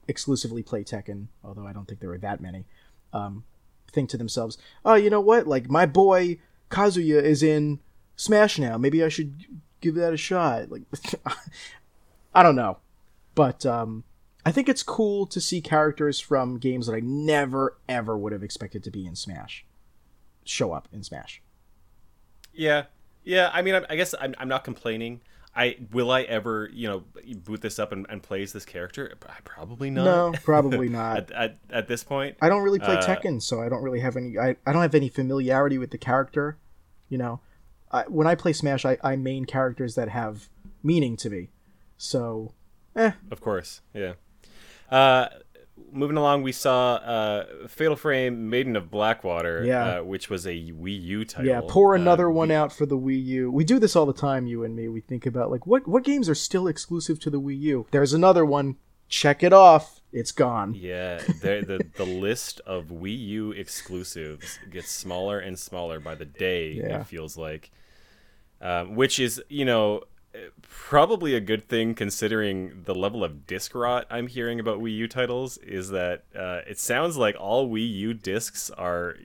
exclusively play Tekken, although I don't think there are that many, think to themselves, "Oh, you know what? Like my boy Kazuya is in Smash now. Maybe I should give that a shot." Like, I don't know, but I think it's cool to see characters from games that I never ever would have expected to be in Smash show up in Smash. Yeah. I mean, I guess I'm not complaining. Will I ever, you know, boot this up and play as this character? Probably not. No, probably not. at this point, I don't really play Tekken, so I don't really have any. I don't have any familiarity with the character, you know. When I play Smash, I main characters that have meaning to me. So, Of course, yeah. Moving along, we saw Fatal Frame Maiden of Blackwater, which was a Wii U title. Yeah, pour another one out for the Wii U. We do this all the time, you and me. We think about, like, what games are still exclusive to the Wii U? There's another one. Check it off. It's gone. Yeah, the list of Wii U exclusives gets smaller and smaller by the day, it feels like. Which is, you know, probably a good thing considering the level of disc rot I'm hearing about Wii U titles is that it sounds like all Wii U discs are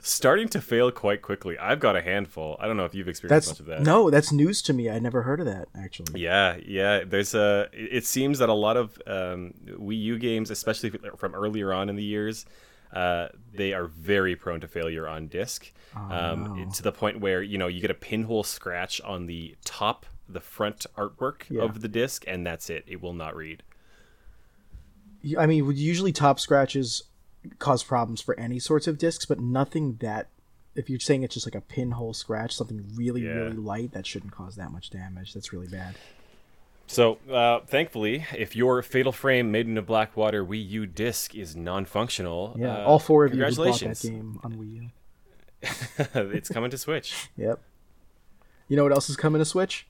starting to fail quite quickly. I've got a handful. I don't know if you've experienced much of that. No, that's news to me. I never heard of that, actually. Yeah. There's it seems that a lot of Wii U games, especially from earlier on in the years, they are very prone to failure on disc, to the point where, you know, you get a pinhole scratch on the top, the front artwork of the disc, and that's it. It will not read. I mean, usually top scratches cause problems for any sorts of discs, but nothing that, if you're saying it's just like a pinhole scratch, something really, really light, that shouldn't cause that much damage. That's really bad. So, thankfully, if your Fatal Frame Maiden of Blackwater Wii U disc is non-functional, all four of you who bought that game on Wii U. It's coming to Switch. Yep. You know what else is coming to Switch?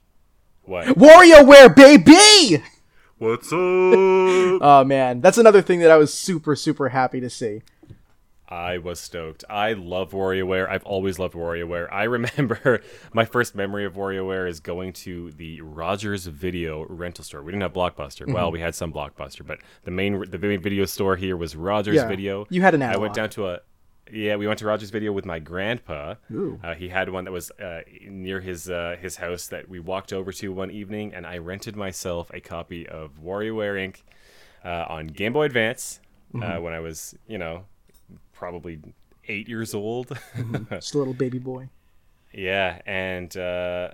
What? WarioWare, baby! What's up? Oh, man. That's another thing that I was super, super happy to see. I was stoked. I love WarioWare. I've always loved WarioWare. I remember my first memory of WarioWare is going to the Rogers Video rental store. We didn't have Blockbuster. Mm-hmm. Well, we had some Blockbuster, but the main video store here was Rogers Video. You had an analog. I went down to a Yeah, we went to Roger's Video with my grandpa. Ooh. He had one that was near his house that we walked over to one evening, and I rented myself a copy of WarioWare Inc. On Game Boy Advance when I was, probably 8 years old. Just a little baby boy. Yeah, and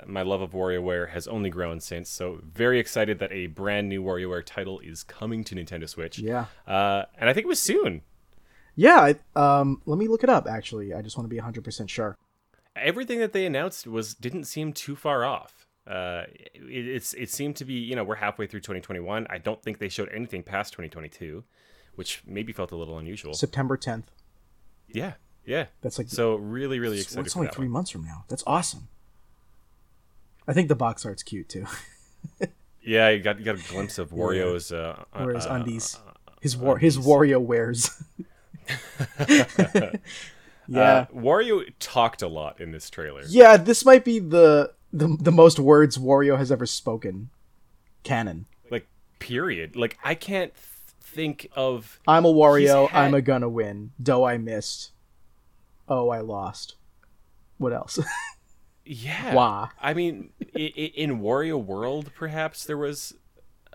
my love of WarioWare has only grown since, so very excited that a brand new WarioWare title is coming to Nintendo Switch. Yeah. And I think it was soon. Yeah, let me look it up, actually. I just want to be 100% sure. Everything that they announced didn't seem too far off. It seemed to be, we're halfway through 2021. I don't think they showed anything past 2022, which maybe felt a little unusual. September 10th. Yeah. Yeah, that's like so really, really excited. It's only 3 months from now. That's awesome. I think the box art's cute too. Yeah, you got a glimpse of Wario's Wario's undies. His Wario wears. Yeah, Wario talked a lot in this trailer. Yeah, this might be the most words Wario has ever spoken. Canon. Like period. Like I can't think of. I'm a Wario. I'm a gonna win. Though I missed. Oh, I lost. What else? Yeah. Wah. I mean, in Wario World, perhaps there was,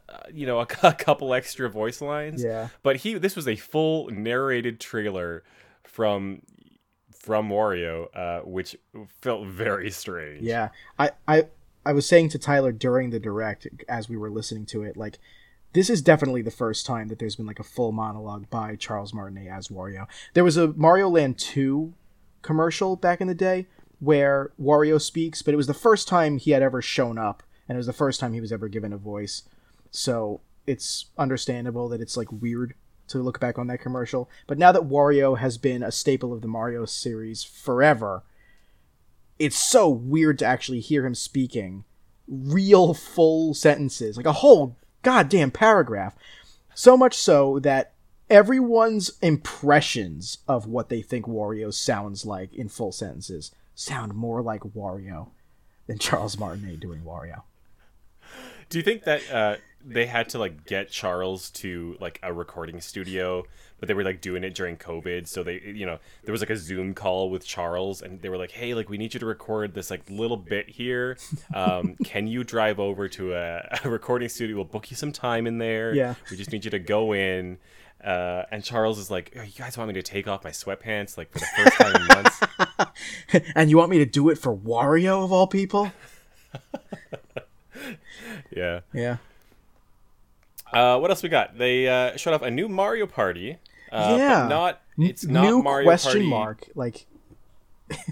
a couple extra voice lines. Yeah. But this was a full narrated trailer from Wario, which felt very strange. Yeah. I was saying to Tyler during the direct as we were listening to it, like, this is definitely the first time that there's been like a full monologue by Charles Martinet as Wario. There was a Mario Land 2 commercial back in the day where Wario speaks, but it was the first time he had ever shown up, and it was the first time he was ever given a voice. So it's understandable that it's like weird to look back on that commercial. But now that Wario has been a staple of the Mario series forever, it's so weird to actually hear him speaking real full sentences, like a whole goddamn paragraph. So much so that everyone's impressions of what they think Wario sounds like in full sentences sound more like Wario than Charles Martinet doing Wario. Do you think that they had to like get Charles to like a recording studio, but they were like doing it during COVID, so they there was like a Zoom call with Charles and they were like, hey, like we need you to record this like little bit here, can you drive over to a recording studio, we'll book you some time in there, yeah, we just need you to go in, and Charles is like, oh, you guys want me to take off my sweatpants like for the first time in months and you want me to do it for Wario of all people? yeah What else we got? They showed off a new Mario Party. But it's not new Mario Party. New question mark. Like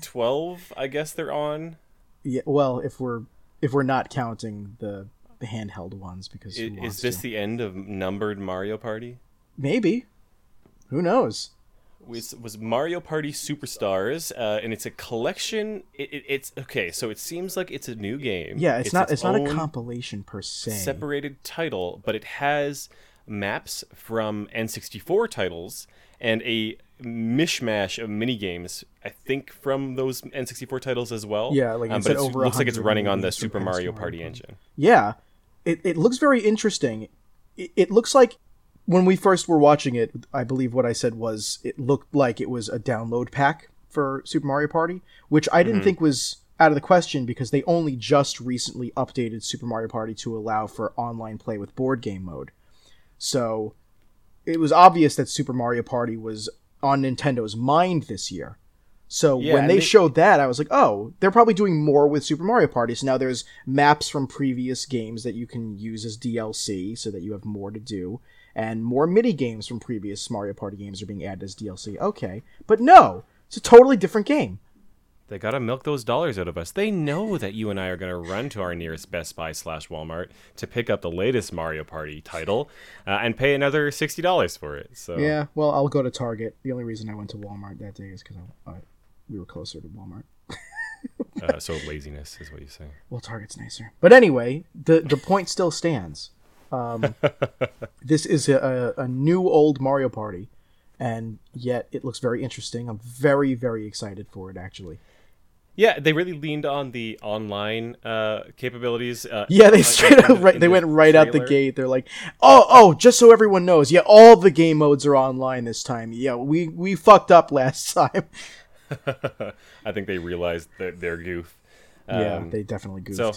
12, I guess they're on. Yeah. Well, if we're not counting the handheld ones, because is this the end of numbered Mario Party? Maybe. Who knows? It was Mario Party Superstars, and it's a collection. It's okay, so it seems like it's a new game. Yeah, it's not a compilation per se. Separated title, but it has maps from N64 titles and a mishmash of mini games. I think from those N64 titles as well. Yeah, like but it looks like it's running on the Super Mario Party engine. Yeah, it looks very interesting. It looks like. When we first were watching it, I believe what I said was it looked like it was a download pack for Super Mario Party, which I didn't think was out of the question because they only just recently updated Super Mario Party to allow for online play with board game mode. So it was obvious that Super Mario Party was on Nintendo's mind this year. So when they showed that, I was like, oh, they're probably doing more with Super Mario Party. So now there's maps from previous games that you can use as DLC so that you have more to do. And more mini-games from previous Mario Party games are being added as DLC. Okay. But no! It's a totally different game. They gotta milk those dollars out of us. They know that you and I are gonna run to our nearest Best Buy / Walmart to pick up the latest Mario Party title and pay another $60 for it. So yeah, well, I'll go to Target. The only reason I went to Walmart that day is because we were closer to Walmart. So laziness is what you're saying. Well, Target's nicer. But anyway, the point still stands. This is a new old Mario Party, and yet it looks very interesting. I'm very, very excited for it, actually. Yeah, they really leaned on the online capabilities. Yeah, they straight up they went right out the gate. They're like, oh, just so everyone knows, yeah, all the game modes are online this time. Yeah, we fucked up last time. I think they realized their goof. Yeah, they definitely goofed. So,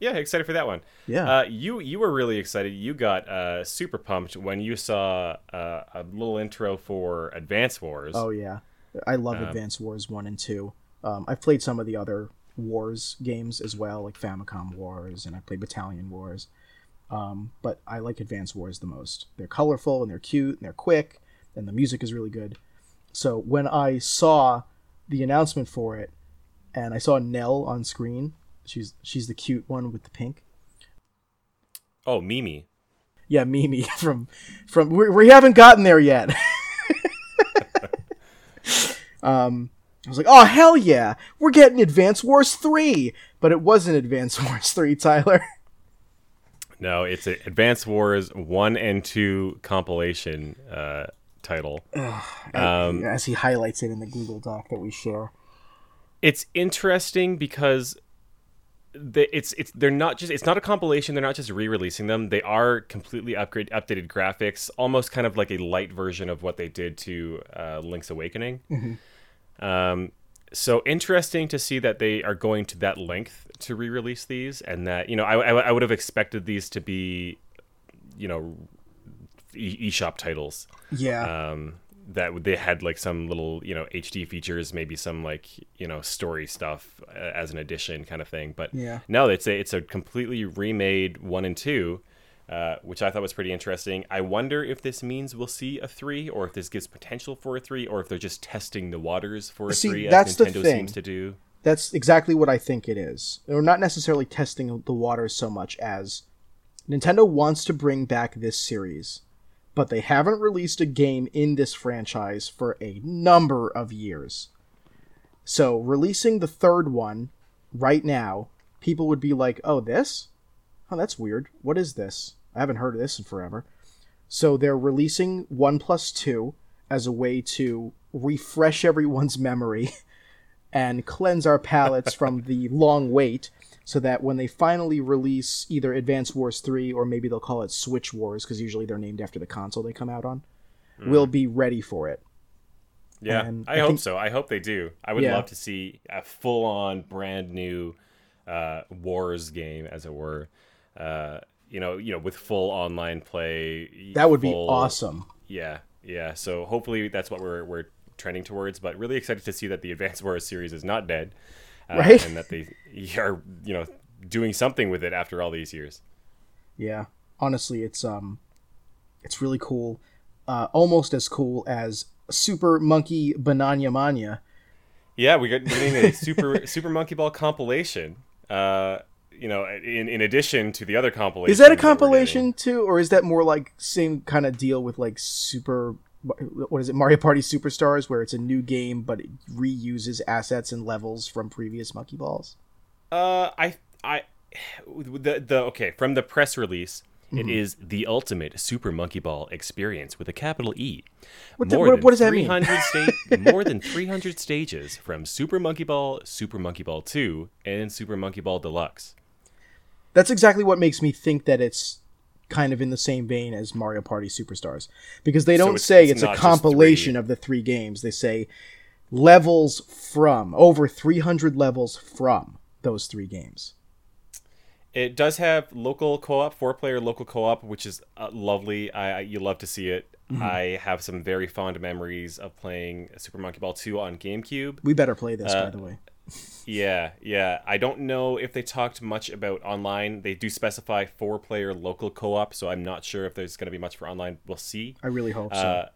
yeah, excited for that one. Yeah, you were really excited. You got super pumped when you saw a little intro for Advance Wars. Oh yeah, I love Advance Wars 1 and 2. I've played some of the other Wars games as well, like Famicom Wars, and I played Battalion Wars. But I like Advance Wars the most. They're colorful, and they're cute, and they're quick, and the music is really good. So when I saw the announcement for it, and I saw Nell on screen, she's the cute one with the pink. Oh, Mimi. Yeah, Mimi from we haven't gotten there yet. I was like, oh, hell yeah, we're getting Advance Wars 3. But it wasn't Advance Wars 3, Tyler. No, it's an Advance Wars 1 and 2 compilation title. As he highlights it in the Google Doc that we share. It's interesting because it's not a compilation. They're not just re-releasing them. They are completely updated graphics, almost kind of like a light version of what they did to Link's Awakening. Mm-hmm. So interesting to see that they are going to that length to re-release these, and that, you know, I would have expected these to be, you know, eShop titles. Yeah. That they had like some little, you know, HD features, maybe some like, you know, story stuff as an addition kind of thing. But yeah, no, it's a completely remade 1 and 2, which I thought was pretty interesting. I wonder if this means we'll see a 3, or if this gives potential for a 3, or if they're just testing the waters for a 3, as Nintendo seems to do. That's exactly what I think it is. They're not necessarily testing the waters so much as Nintendo wants to bring back this series, but they haven't released a game in this franchise for a number of years. So releasing the third one right now, people would be like, oh, this? Oh, that's weird. What is this? I haven't heard of this in forever. So they're releasing 1 plus 2 as a way to refresh everyone's memory and cleanse our palates from the long wait, so that when they finally release either Advance Wars 3, or maybe they'll call it Switch Wars, because usually they're named after the console they come out on, we'll be ready for it. Yeah, and I hope so. I hope they do. I would love to see a full-on brand new Wars game, as it were. You know, with full online play. That would be awesome. Yeah. So hopefully that's what we're trending towards. But really excited to see that the Advance Wars series is not dead, right? And that they are, you know, doing something with it after all these years. Yeah, honestly, it's really cool. Almost as cool as Super Monkey Banana Mania. Yeah, we're getting a Super Monkey Ball compilation. You know, in addition to the other compilation. Is that a compilation too, or is that more like same kind of deal with like Mario Party Superstars, where it's a new game but it reuses assets and levels from previous Monkey Balls? From the press release, it is the ultimate Super Monkey Ball experience with a capital E. What does that mean? More than 300 stages from Super Monkey Ball, Super Monkey Ball 2, and Super Monkey Ball Deluxe. That's exactly what makes me think that it's kind of in the same vein as Mario Party Superstars, because they don't say it's a compilation of the three games. They say levels from, over 300 levels from those three games. It does have local co-op, 4-player local co-op, which is lovely. You love to see it. Mm-hmm. I have some very fond memories of playing Super Monkey Ball 2 on GameCube. We better play this, by the way. Yeah. I don't know if they talked much about online. They do specify 4-player local co-op, so I'm not sure if there's going to be much for online. We'll see. I really hope so.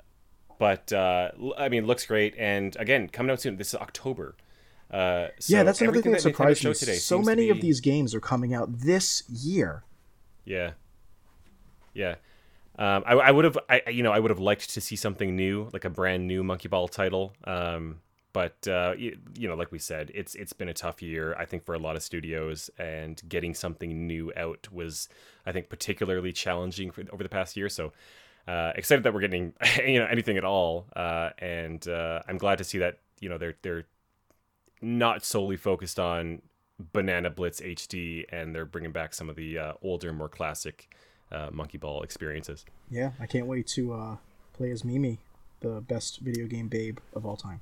But looks great. And again, coming out soon. This is October. So yeah, that's another thing that surprised me. So many of these games are coming out this year. Yeah. I would have liked to see something new, like a brand new Monkey Ball title. But like we said, it's been a tough year, I think, for a lot of studios, and getting something new out was, I think, particularly challenging over the past year. So excited that we're getting, you know, anything at all, and I'm glad to see that, you know, they're not solely focused on Banana Blitz HD, and they're bringing back some of the older, more classic Monkey Ball experiences. Yeah, I can't wait to play as Mimi, the best video game babe of all time.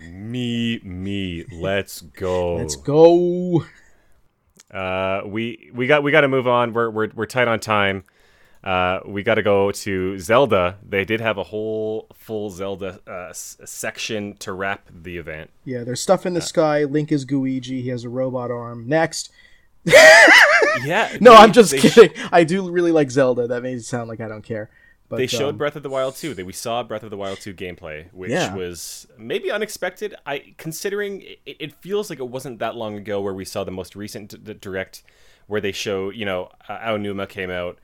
Me, let's go. Let's go. We got to move on. We're tight on time. We got to go to Zelda. They did have a whole full Zelda section to wrap the event. Yeah, there's stuff in the sky. Link is Gooigi. He has a robot arm. Next. Yeah. No, I'm just kidding. I do really like Zelda. That made it sound like I don't care. But, they showed Breath of the Wild 2. We saw Breath of the Wild 2 gameplay, which was maybe unexpected. Considering it feels like it wasn't that long ago where we saw the most recent direct where they showed, Aonuma came out.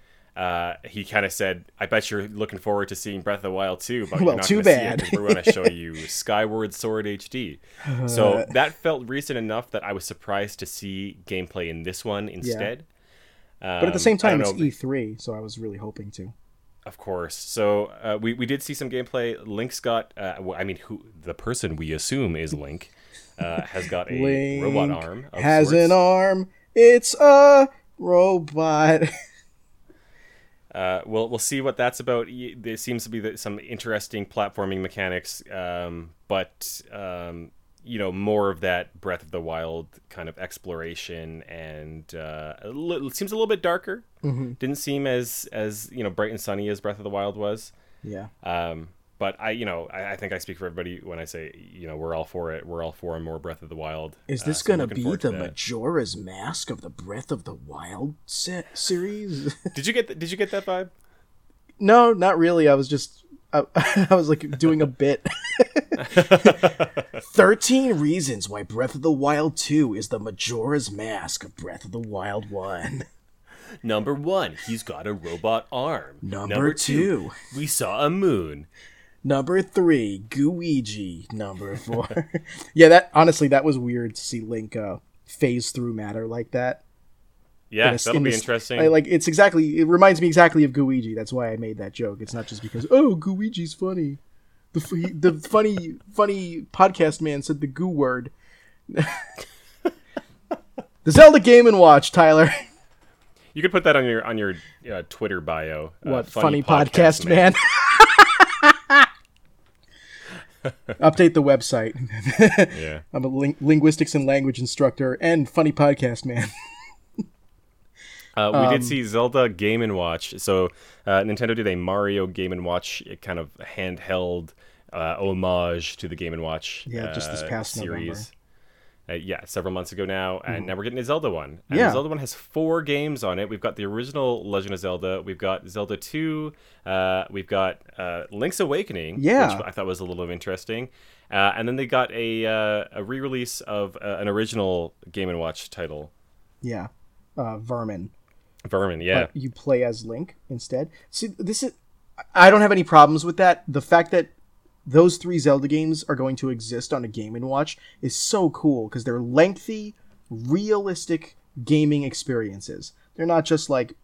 He kind of said, I bet you're looking forward to seeing Breath of the Wild 2, but you're not going to see it because we're going to show you Skyward Sword HD. So that felt recent enough that I was surprised to see gameplay in this one instead. Yeah. But at the same time, it's E3, so I was really hoping to. Of course. So we did see some gameplay. Link's got, the person we assume is Link, has got a Link robot arm. Has an arm. It's a robot. We'll see what that's about. There seems to be some interesting platforming mechanics, but more of that Breath of the Wild kind of exploration, and it seems a little bit darker. Mm-hmm. Didn't seem as bright and sunny as Breath of the Wild was. Yeah. But I think I speak for everybody when I say we're all for it. We're all for more Breath of the Wild. Is this going to be the Majora's Mask of the Breath of the Wild series? Did you get that vibe? No, not really. I was just I was like doing a bit. 13 reasons why Breath of the Wild 2 is the Majora's Mask of Breath of the Wild 1. Number 1, he's got a robot arm. Number 2, we saw a moon. Number 3, Gooigi. Number 4. Yeah, that honestly, that was weird to see Link phase through matter like that. Yeah, that'll be interesting. It reminds me exactly of Gooigi. That's why I made that joke. It's not just because, Gooigi's funny. The funny podcast man said the goo word. The Zelda Game & Watch, Tyler. You could put that on your Twitter bio. What, funny podcast man. Update the website. Yeah. I'm a linguistics and language instructor and funny podcast man. We did see Zelda Game & Watch. So Nintendo did a Mario Game & Watch kind of handheld homage to the Game & Watch series. Yeah, just this past November. Several months ago now. And now we're getting a Zelda one. And the Zelda one has 4 games on it. We've got the original Legend of Zelda. We've got Zelda 2. We've got Link's Awakening, which I thought was a little interesting. And then they got a re-release of an original Game & Watch title. Yeah, Vermin, yeah. But you play as Link instead. See, I don't have any problems with that. The fact that those 3 Zelda games are going to exist on a Game & Watch is so cool because they're lengthy, realistic gaming experiences. They're not just like,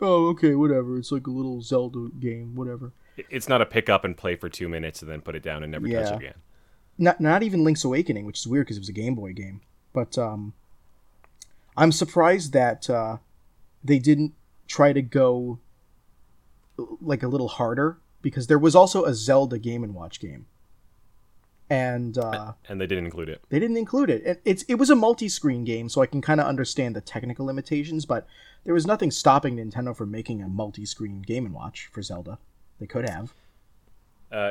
okay, whatever. It's like a little Zelda game, whatever. It's not a pick up and play for 2 minutes and then put it down and never touch it again. Not even Link's Awakening, which is weird because it was a Game Boy game. But I'm surprised that... they didn't try to go like a little harder because there was also a Zelda Game & Watch game. And they didn't include it. It was a multi-screen game, so I can kind of understand the technical limitations, but there was nothing stopping Nintendo from making a multi-screen Game & Watch for Zelda. They could have.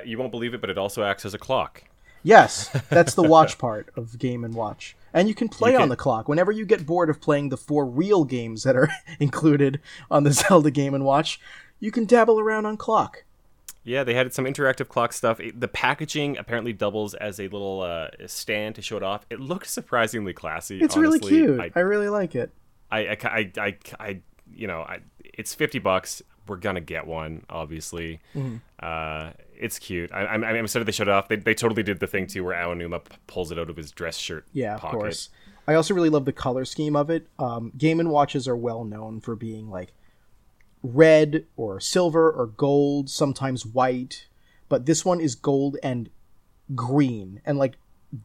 You won't believe it, but it also acts as a clock. Yes, that's the watch part of Game & Watch. And you can play on the clock. Whenever you get bored of playing the 4 real games that are included on the Zelda Game & Watch, you can dabble around on clock. Yeah, they had some interactive clock stuff. The packaging apparently doubles as a little stand to show it off. It looked surprisingly classy. It's honestly, really cute. I really like it. It's $50. We're gonna get one, obviously. Mm-hmm. It's cute. I'm excited they showed it off. They totally did the thing too, where Aonuma pulls it out of his dress shirt. Yeah, pocket. Of course. I also really love the color scheme of it. Game & Watches are well known for being like red or silver or gold, sometimes white, but this one is gold and green. And like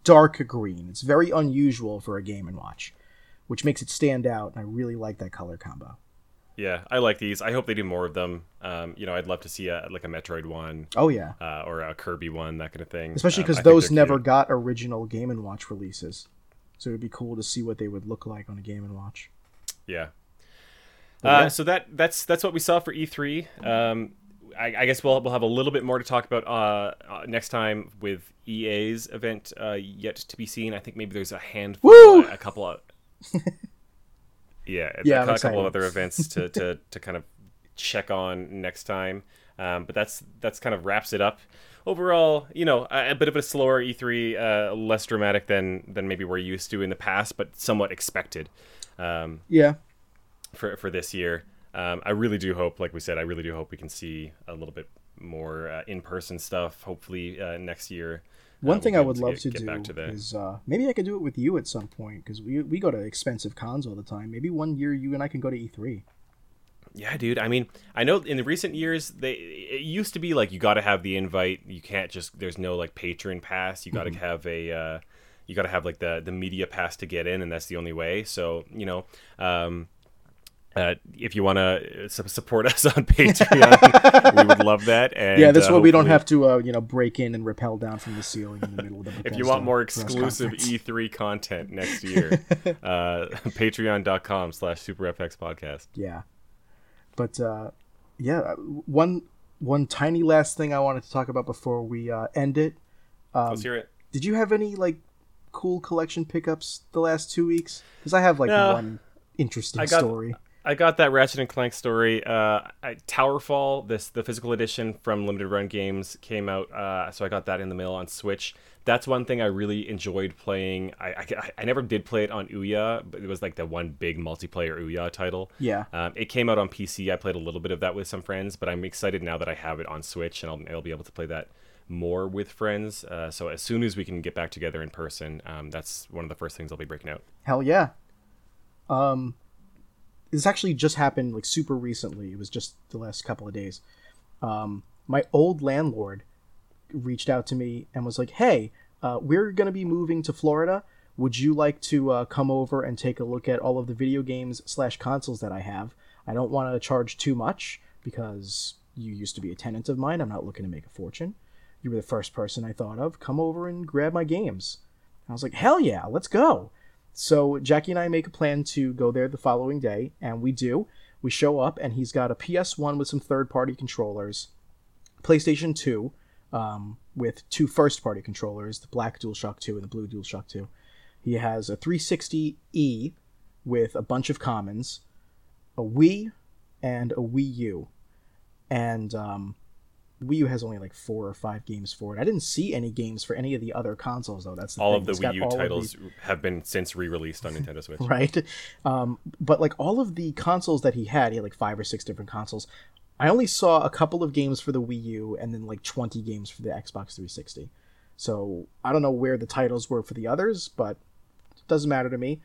dark green. It's very unusual for a Game & Watch, which makes it stand out, and I really like that color combo. Yeah, I like these. I hope they do more of them. You know, I'd love to see a Metroid one. Oh, yeah. Or a Kirby one, that kind of thing. Especially because those never got original Game & Watch releases. So it would be cool to see what they would look like on a Game & Watch. Yeah. So that's what we saw for E3. I guess we'll have a little bit more to talk about next time with EA's event yet to be seen. I think maybe there's a handful, a couple of... a couple of other events to kind of check on next time. But that's kind of wraps it up. Overall, you know, a bit of a slower E3, less dramatic than maybe we're used to in the past, but somewhat expected. For this year. I really do hope, like we said, I really do hope we can see a little bit more in-person stuff, hopefully next year. One thing I would love to do is maybe I could do it with you at some point, because we go to expensive cons all the time. Maybe one year you and I can go to E3. Yeah, dude. I mean, I know in the recent years, it used to be like you got to have the invite. You can't just, there's no like patron pass. You got to have you got to have like the media pass to get in, and that's the only way. So, you know, if you want to support us on Patreon, we would love that. And, this way we don't have to, break in and rappel down from the ceiling in the middle of the Bethesda. If you want more exclusive E3 content next year, patreon.com/SuperFXPodcast. Yeah, but one tiny last thing I wanted to talk about before we end it. Let's hear it. Did you have any like cool collection pickups the last 2 weeks? Because I have one interesting story. I got that Ratchet and Clank story. Towerfall, the physical edition from Limited Run Games came out, so I got that in the mail on Switch. That's one thing I really enjoyed playing. I never did play it on Ouya, but it was like the one big multiplayer Ouya title. Yeah. It came out on PC. I played a little bit of that with some friends, but I'm excited now that I have it on Switch, and I'll be able to play that more with friends. So as soon as we can get back together in person, that's one of the first things I'll be breaking out. Hell yeah. This actually just happened like super recently. It was just the last couple of days. My old landlord reached out to me and was like, "Hey, we're going to be moving to Florida. Would you like to come over and take a look at all of the video games / consoles that I have? I don't want to charge too much because you used to be a tenant of mine. I'm not looking to make a fortune. You were the first person I thought of. Come over and grab my games." I was like, "Hell yeah, let's go." So Jackie and I make a plan to go there the following day, and we do. We show up, and he's got a PS1 with some third-party controllers, PlayStation 2 with two first-party controllers, the black DualShock 2 and the blue DualShock 2. He has a 360E with a bunch of commons, a Wii, and a Wii U. And Wii U has only like 4 or 5 games for it. I didn't see any games for any of the other consoles, though. That's the all thing. Of the Wii U titles have been since re-released on Nintendo Switch. Right. But like all of the consoles that he had like 5 or 6 different consoles. I only saw a couple of games for the Wii U and then like 20 games for the Xbox 360. So I don't know where the titles were for the others, but it doesn't matter to me.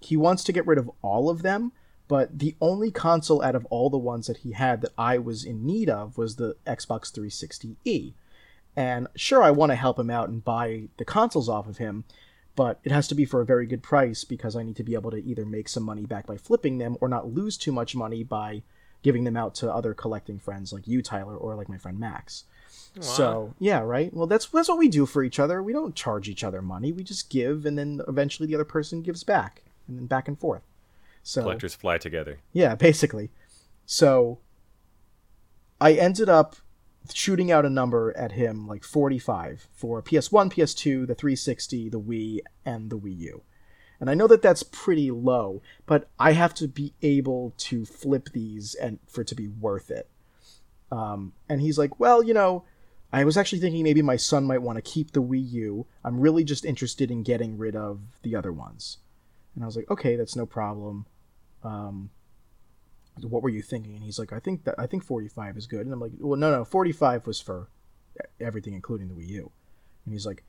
He wants to get rid of all of them. But the only console out of all the ones that he had that I was in need of was the Xbox 360E. And sure, I want to help him out and buy the consoles off of him, but it has to be for a very good price because I need to be able to either make some money back by flipping them or not lose too much money by giving them out to other collecting friends like you, Tyler, or like my friend Max. Wow. So, yeah, right? Well, that's what we do for each other. We don't charge each other money. We just give, and then eventually the other person gives back, and then back and forth. So, collectors fly together. Yeah, basically. So I ended up shooting out a number at him, like 45, for PS1, PS2, the 360, the Wii, and the Wii U. And I know that that's pretty low, but I have to be able to flip these and for it to be worth it. And he's like, "Well, you know, I was actually thinking maybe my son might want to keep the Wii U. I'm really just interested in getting rid of the other ones." And I was like, "Okay, that's no problem. What were you thinking?" And he's like, I think 45 is good. And I'm like, "Well, no, 45 was for everything, including the Wii U." And he's like,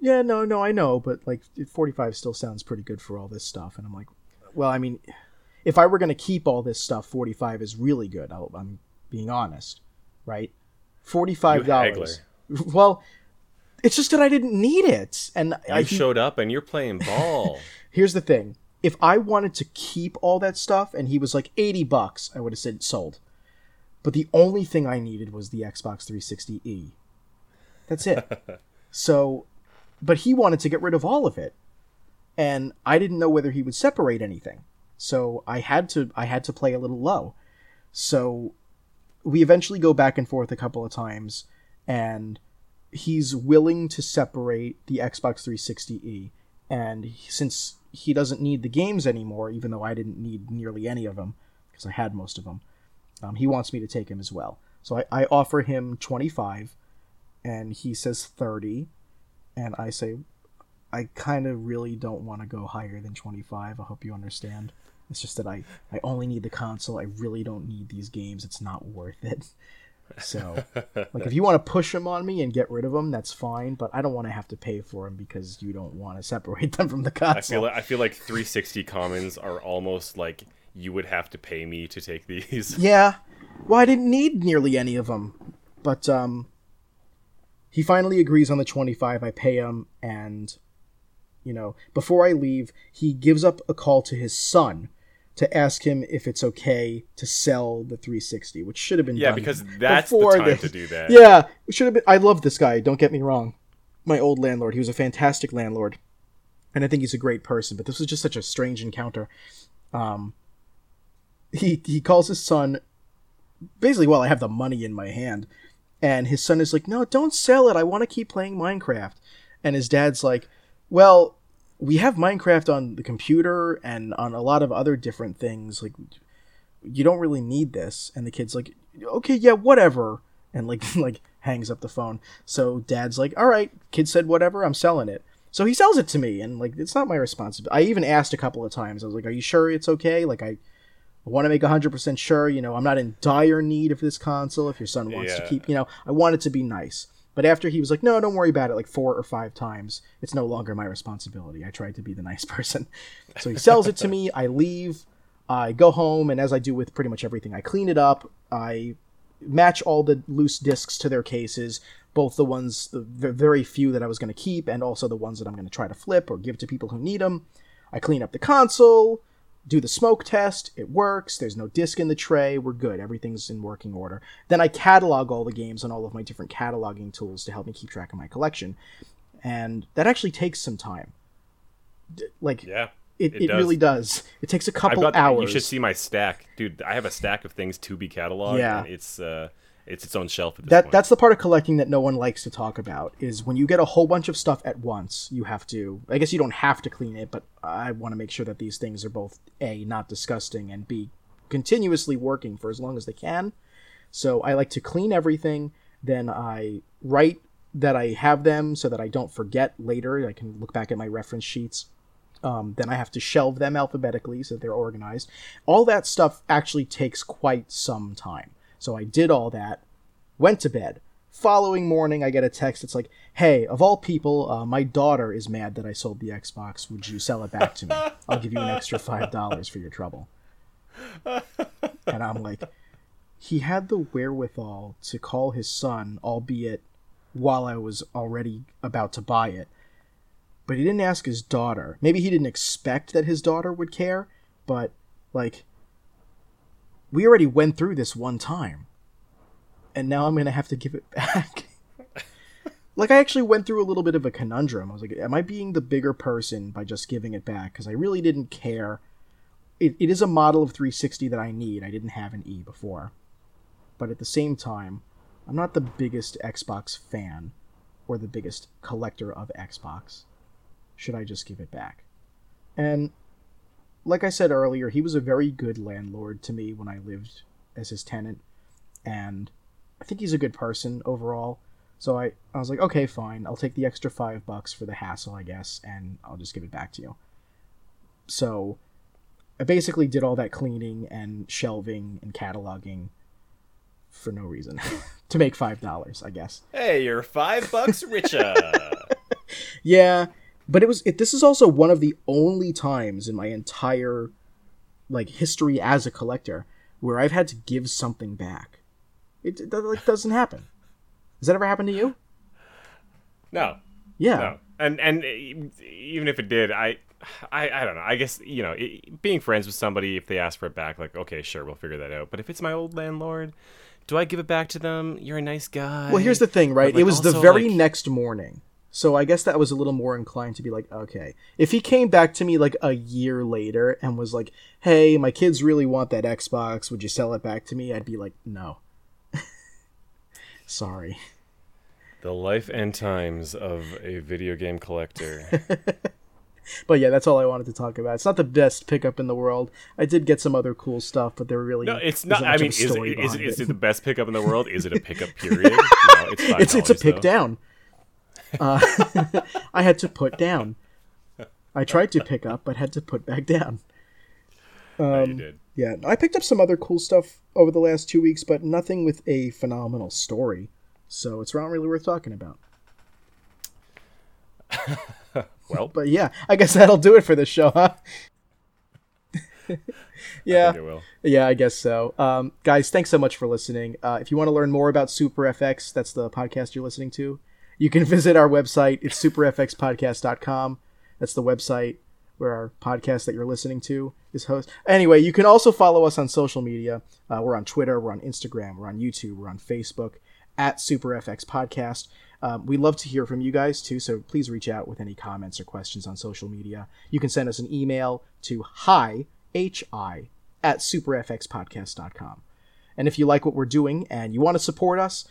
"Yeah, no, I know, but like 45 still sounds pretty good for all this stuff." And I'm like, "Well, I mean, if I were going to keep all this stuff, 45 is really good. I'm being honest, right? $45. Well, It's just that I didn't need it. And I showed up and you're playing ball. Here's the thing. If I wanted to keep all that stuff and he was like $80, I would have said sold. But the only thing I needed was the Xbox 360e. That's it. So, but he wanted to get rid of all of it. And I didn't know whether he would separate anything. So I had to play a little low. So we eventually go back and forth a couple of times, and he's willing to separate the Xbox 360e. And since he doesn't need the games anymore, even though I didn't need nearly any of them because I had most of them, he wants me to take him as well. So I offer him $25, and he says $30, and I say, I kind of really don't want to go higher than 25. I hope you understand. It's just that I only need the console. I really don't need these games. It's not worth it. So, like, if you want to push them on me and get rid of them, that's fine. But I don't want to have to pay for them because you don't want to separate them from the console. I feel like 360 commons are almost like you would have to pay me to take these. Yeah. Well, I didn't need nearly any of them. But he finally agrees on the 25. I pay him, and... You know, before I leave, he gives up a call to his son to ask him if it's okay to sell the 360, which should have been done. Yeah, because that's the time to do that. Yeah, it should have been. I love this guy. Don't get me wrong. My old landlord. He was a fantastic landlord, and I think he's a great person. But this was just such a strange encounter. He calls his son basically while I have the money in my hand, and his son is like, "No, don't sell it. I want to keep playing Minecraft." And his dad's like, "Well, we have Minecraft on the computer and on a lot of other different things. Like, you don't really need this." And the kid's like, "Okay, yeah, whatever." And like hangs up the phone. So dad's like, "All right, kid said whatever, I'm selling it." So he sells it to me, and like, it's not my responsibility. I even asked a couple of times. I was like, "Are you sure it's okay? Like, I want to make 100% sure, you know, I'm not in dire need of this console if your son wants to keep, you know." I want it to be nice. But after he was like, "No, don't worry about it," like 4 or 5 times, it's no longer my responsibility. I tried to be the nice person. So he sells it to me. I leave. I go home. And as I do with pretty much everything, I clean it up. I match all the loose discs to their cases, both the ones, the very few that I was going to keep, and also the ones that I'm going to try to flip or give to people who need them. I clean up the console, do the smoke test. It works. There's no disc in the tray. We're good. Everything's in working order. Then I catalog all the games on all of my different cataloging tools to help me keep track of my collection. And that actually takes some time. Like, yeah, it does. Really does. It takes a couple hours. You should see my stack. Dude, I have a stack of things to be cataloged. Yeah. And it's its own shelf at this point. That's the part of collecting that no one likes to talk about, is when you get a whole bunch of stuff at once, you have to... I guess you don't have to clean it, but I want to make sure that these things are both, A, not disgusting, and B, continuously working for as long as they can. So I like to clean everything, then I write that I have them so that I don't forget later. I can look back at my reference sheets. Then I have to shelve them alphabetically so that they're organized. All that stuff actually takes quite some time. So I did all that, went to bed. Following morning, I get a text. It's like, "Hey, of all people, my daughter is mad that I sold the Xbox. Would you sell it back to me? I'll give you an extra $5 for your trouble." And I'm like, he had the wherewithal to call his son, albeit while I was already about to buy it. But he didn't ask his daughter. Maybe he didn't expect that his daughter would care, but like... we already went through this one time, and now I'm going to have to give it back. Like, I actually went through a little bit of a conundrum. I was like, am I being the bigger person by just giving it back? Because I really didn't care. It is a model of 360 that I need. I didn't have an E before. But at the same time, I'm not the biggest Xbox fan or the biggest collector of Xbox. Should I just give it back? And... like I said earlier, he was a very good landlord to me when I lived as his tenant, and I think he's a good person overall. So I was like, okay, fine. I'll take the extra $5 for the hassle, I guess, and I'll just give it back to you. So I basically did all that cleaning and shelving and cataloging for no reason to make $5, I guess. Hey, you're $5 richer. Yeah. But this is also one of the only times in my entire, like, history as a collector where I've had to give something back. It doesn't happen. Has that ever happened to you? No. Yeah. No. And even if it did, I don't know. I guess, you know, being friends with somebody, if they ask for it back, like, okay, sure, we'll figure that out. But if it's my old landlord, do I give it back to them? You're a nice guy. Well, here's the thing, right? Like, it was also, the very next morning. So I guess that was a little more inclined to be like, okay. If he came back to me like a year later and was like, hey, my kids really want that Xbox. Would you sell it back to me? I'd be like, no. Sorry. The life and times of a video game collector. But yeah, that's all I wanted to talk about. It's not the best pickup in the world. I did get some other cool stuff, but they're really... No, it's not... I mean, is it the best pickup in the world? Is it a pickup period? No, it's a pick down. I had to put down. I tried to pick up, but had to put back down. No, you did. Yeah, I picked up some other cool stuff over the last 2 weeks, but nothing with a phenomenal story. So it's not really worth talking about. Well, but yeah, I guess that'll do it for this show, huh? Yeah, I think it will. Yeah, I guess so. Guys, thanks so much for listening. If you want to learn more about SuperFX, that's the podcast you're listening to. You can visit our website. It's superfxpodcast.com. That's the website where our podcast that you're listening to is hosted. Anyway, you can also follow us on social media. We're on Twitter. We're on Instagram. We're on YouTube. We're on Facebook. At SuperFX Podcast. We love to hear from you guys too, so please reach out with any comments or questions on social media. You can send us an email to hi@superfxpodcast.com. And if you like what we're doing and you want to support us,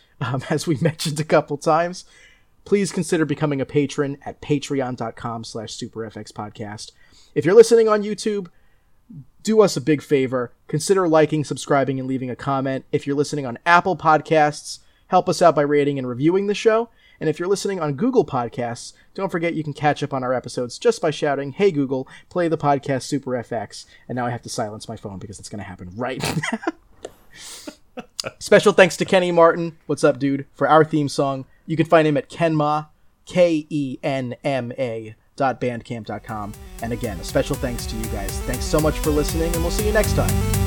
as we mentioned a couple times, please consider becoming a patron at patreon.com/superfxpodcast. If you're listening on YouTube, do us a big favor. Consider liking, subscribing, and leaving a comment. If you're listening on Apple Podcasts, help us out by rating and reviewing the show. And if you're listening on Google Podcasts, don't forget you can catch up on our episodes just by shouting, "Hey Google, play the podcast Super FX." And now I have to silence my phone because it's going to happen right now. Special thanks to Kenny Martin, what's up dude, for our theme song. You can find him at Kenma, KENMA.bandcamp.com. And again, a special thanks to you guys. Thanks so much for listening, and we'll see you next time.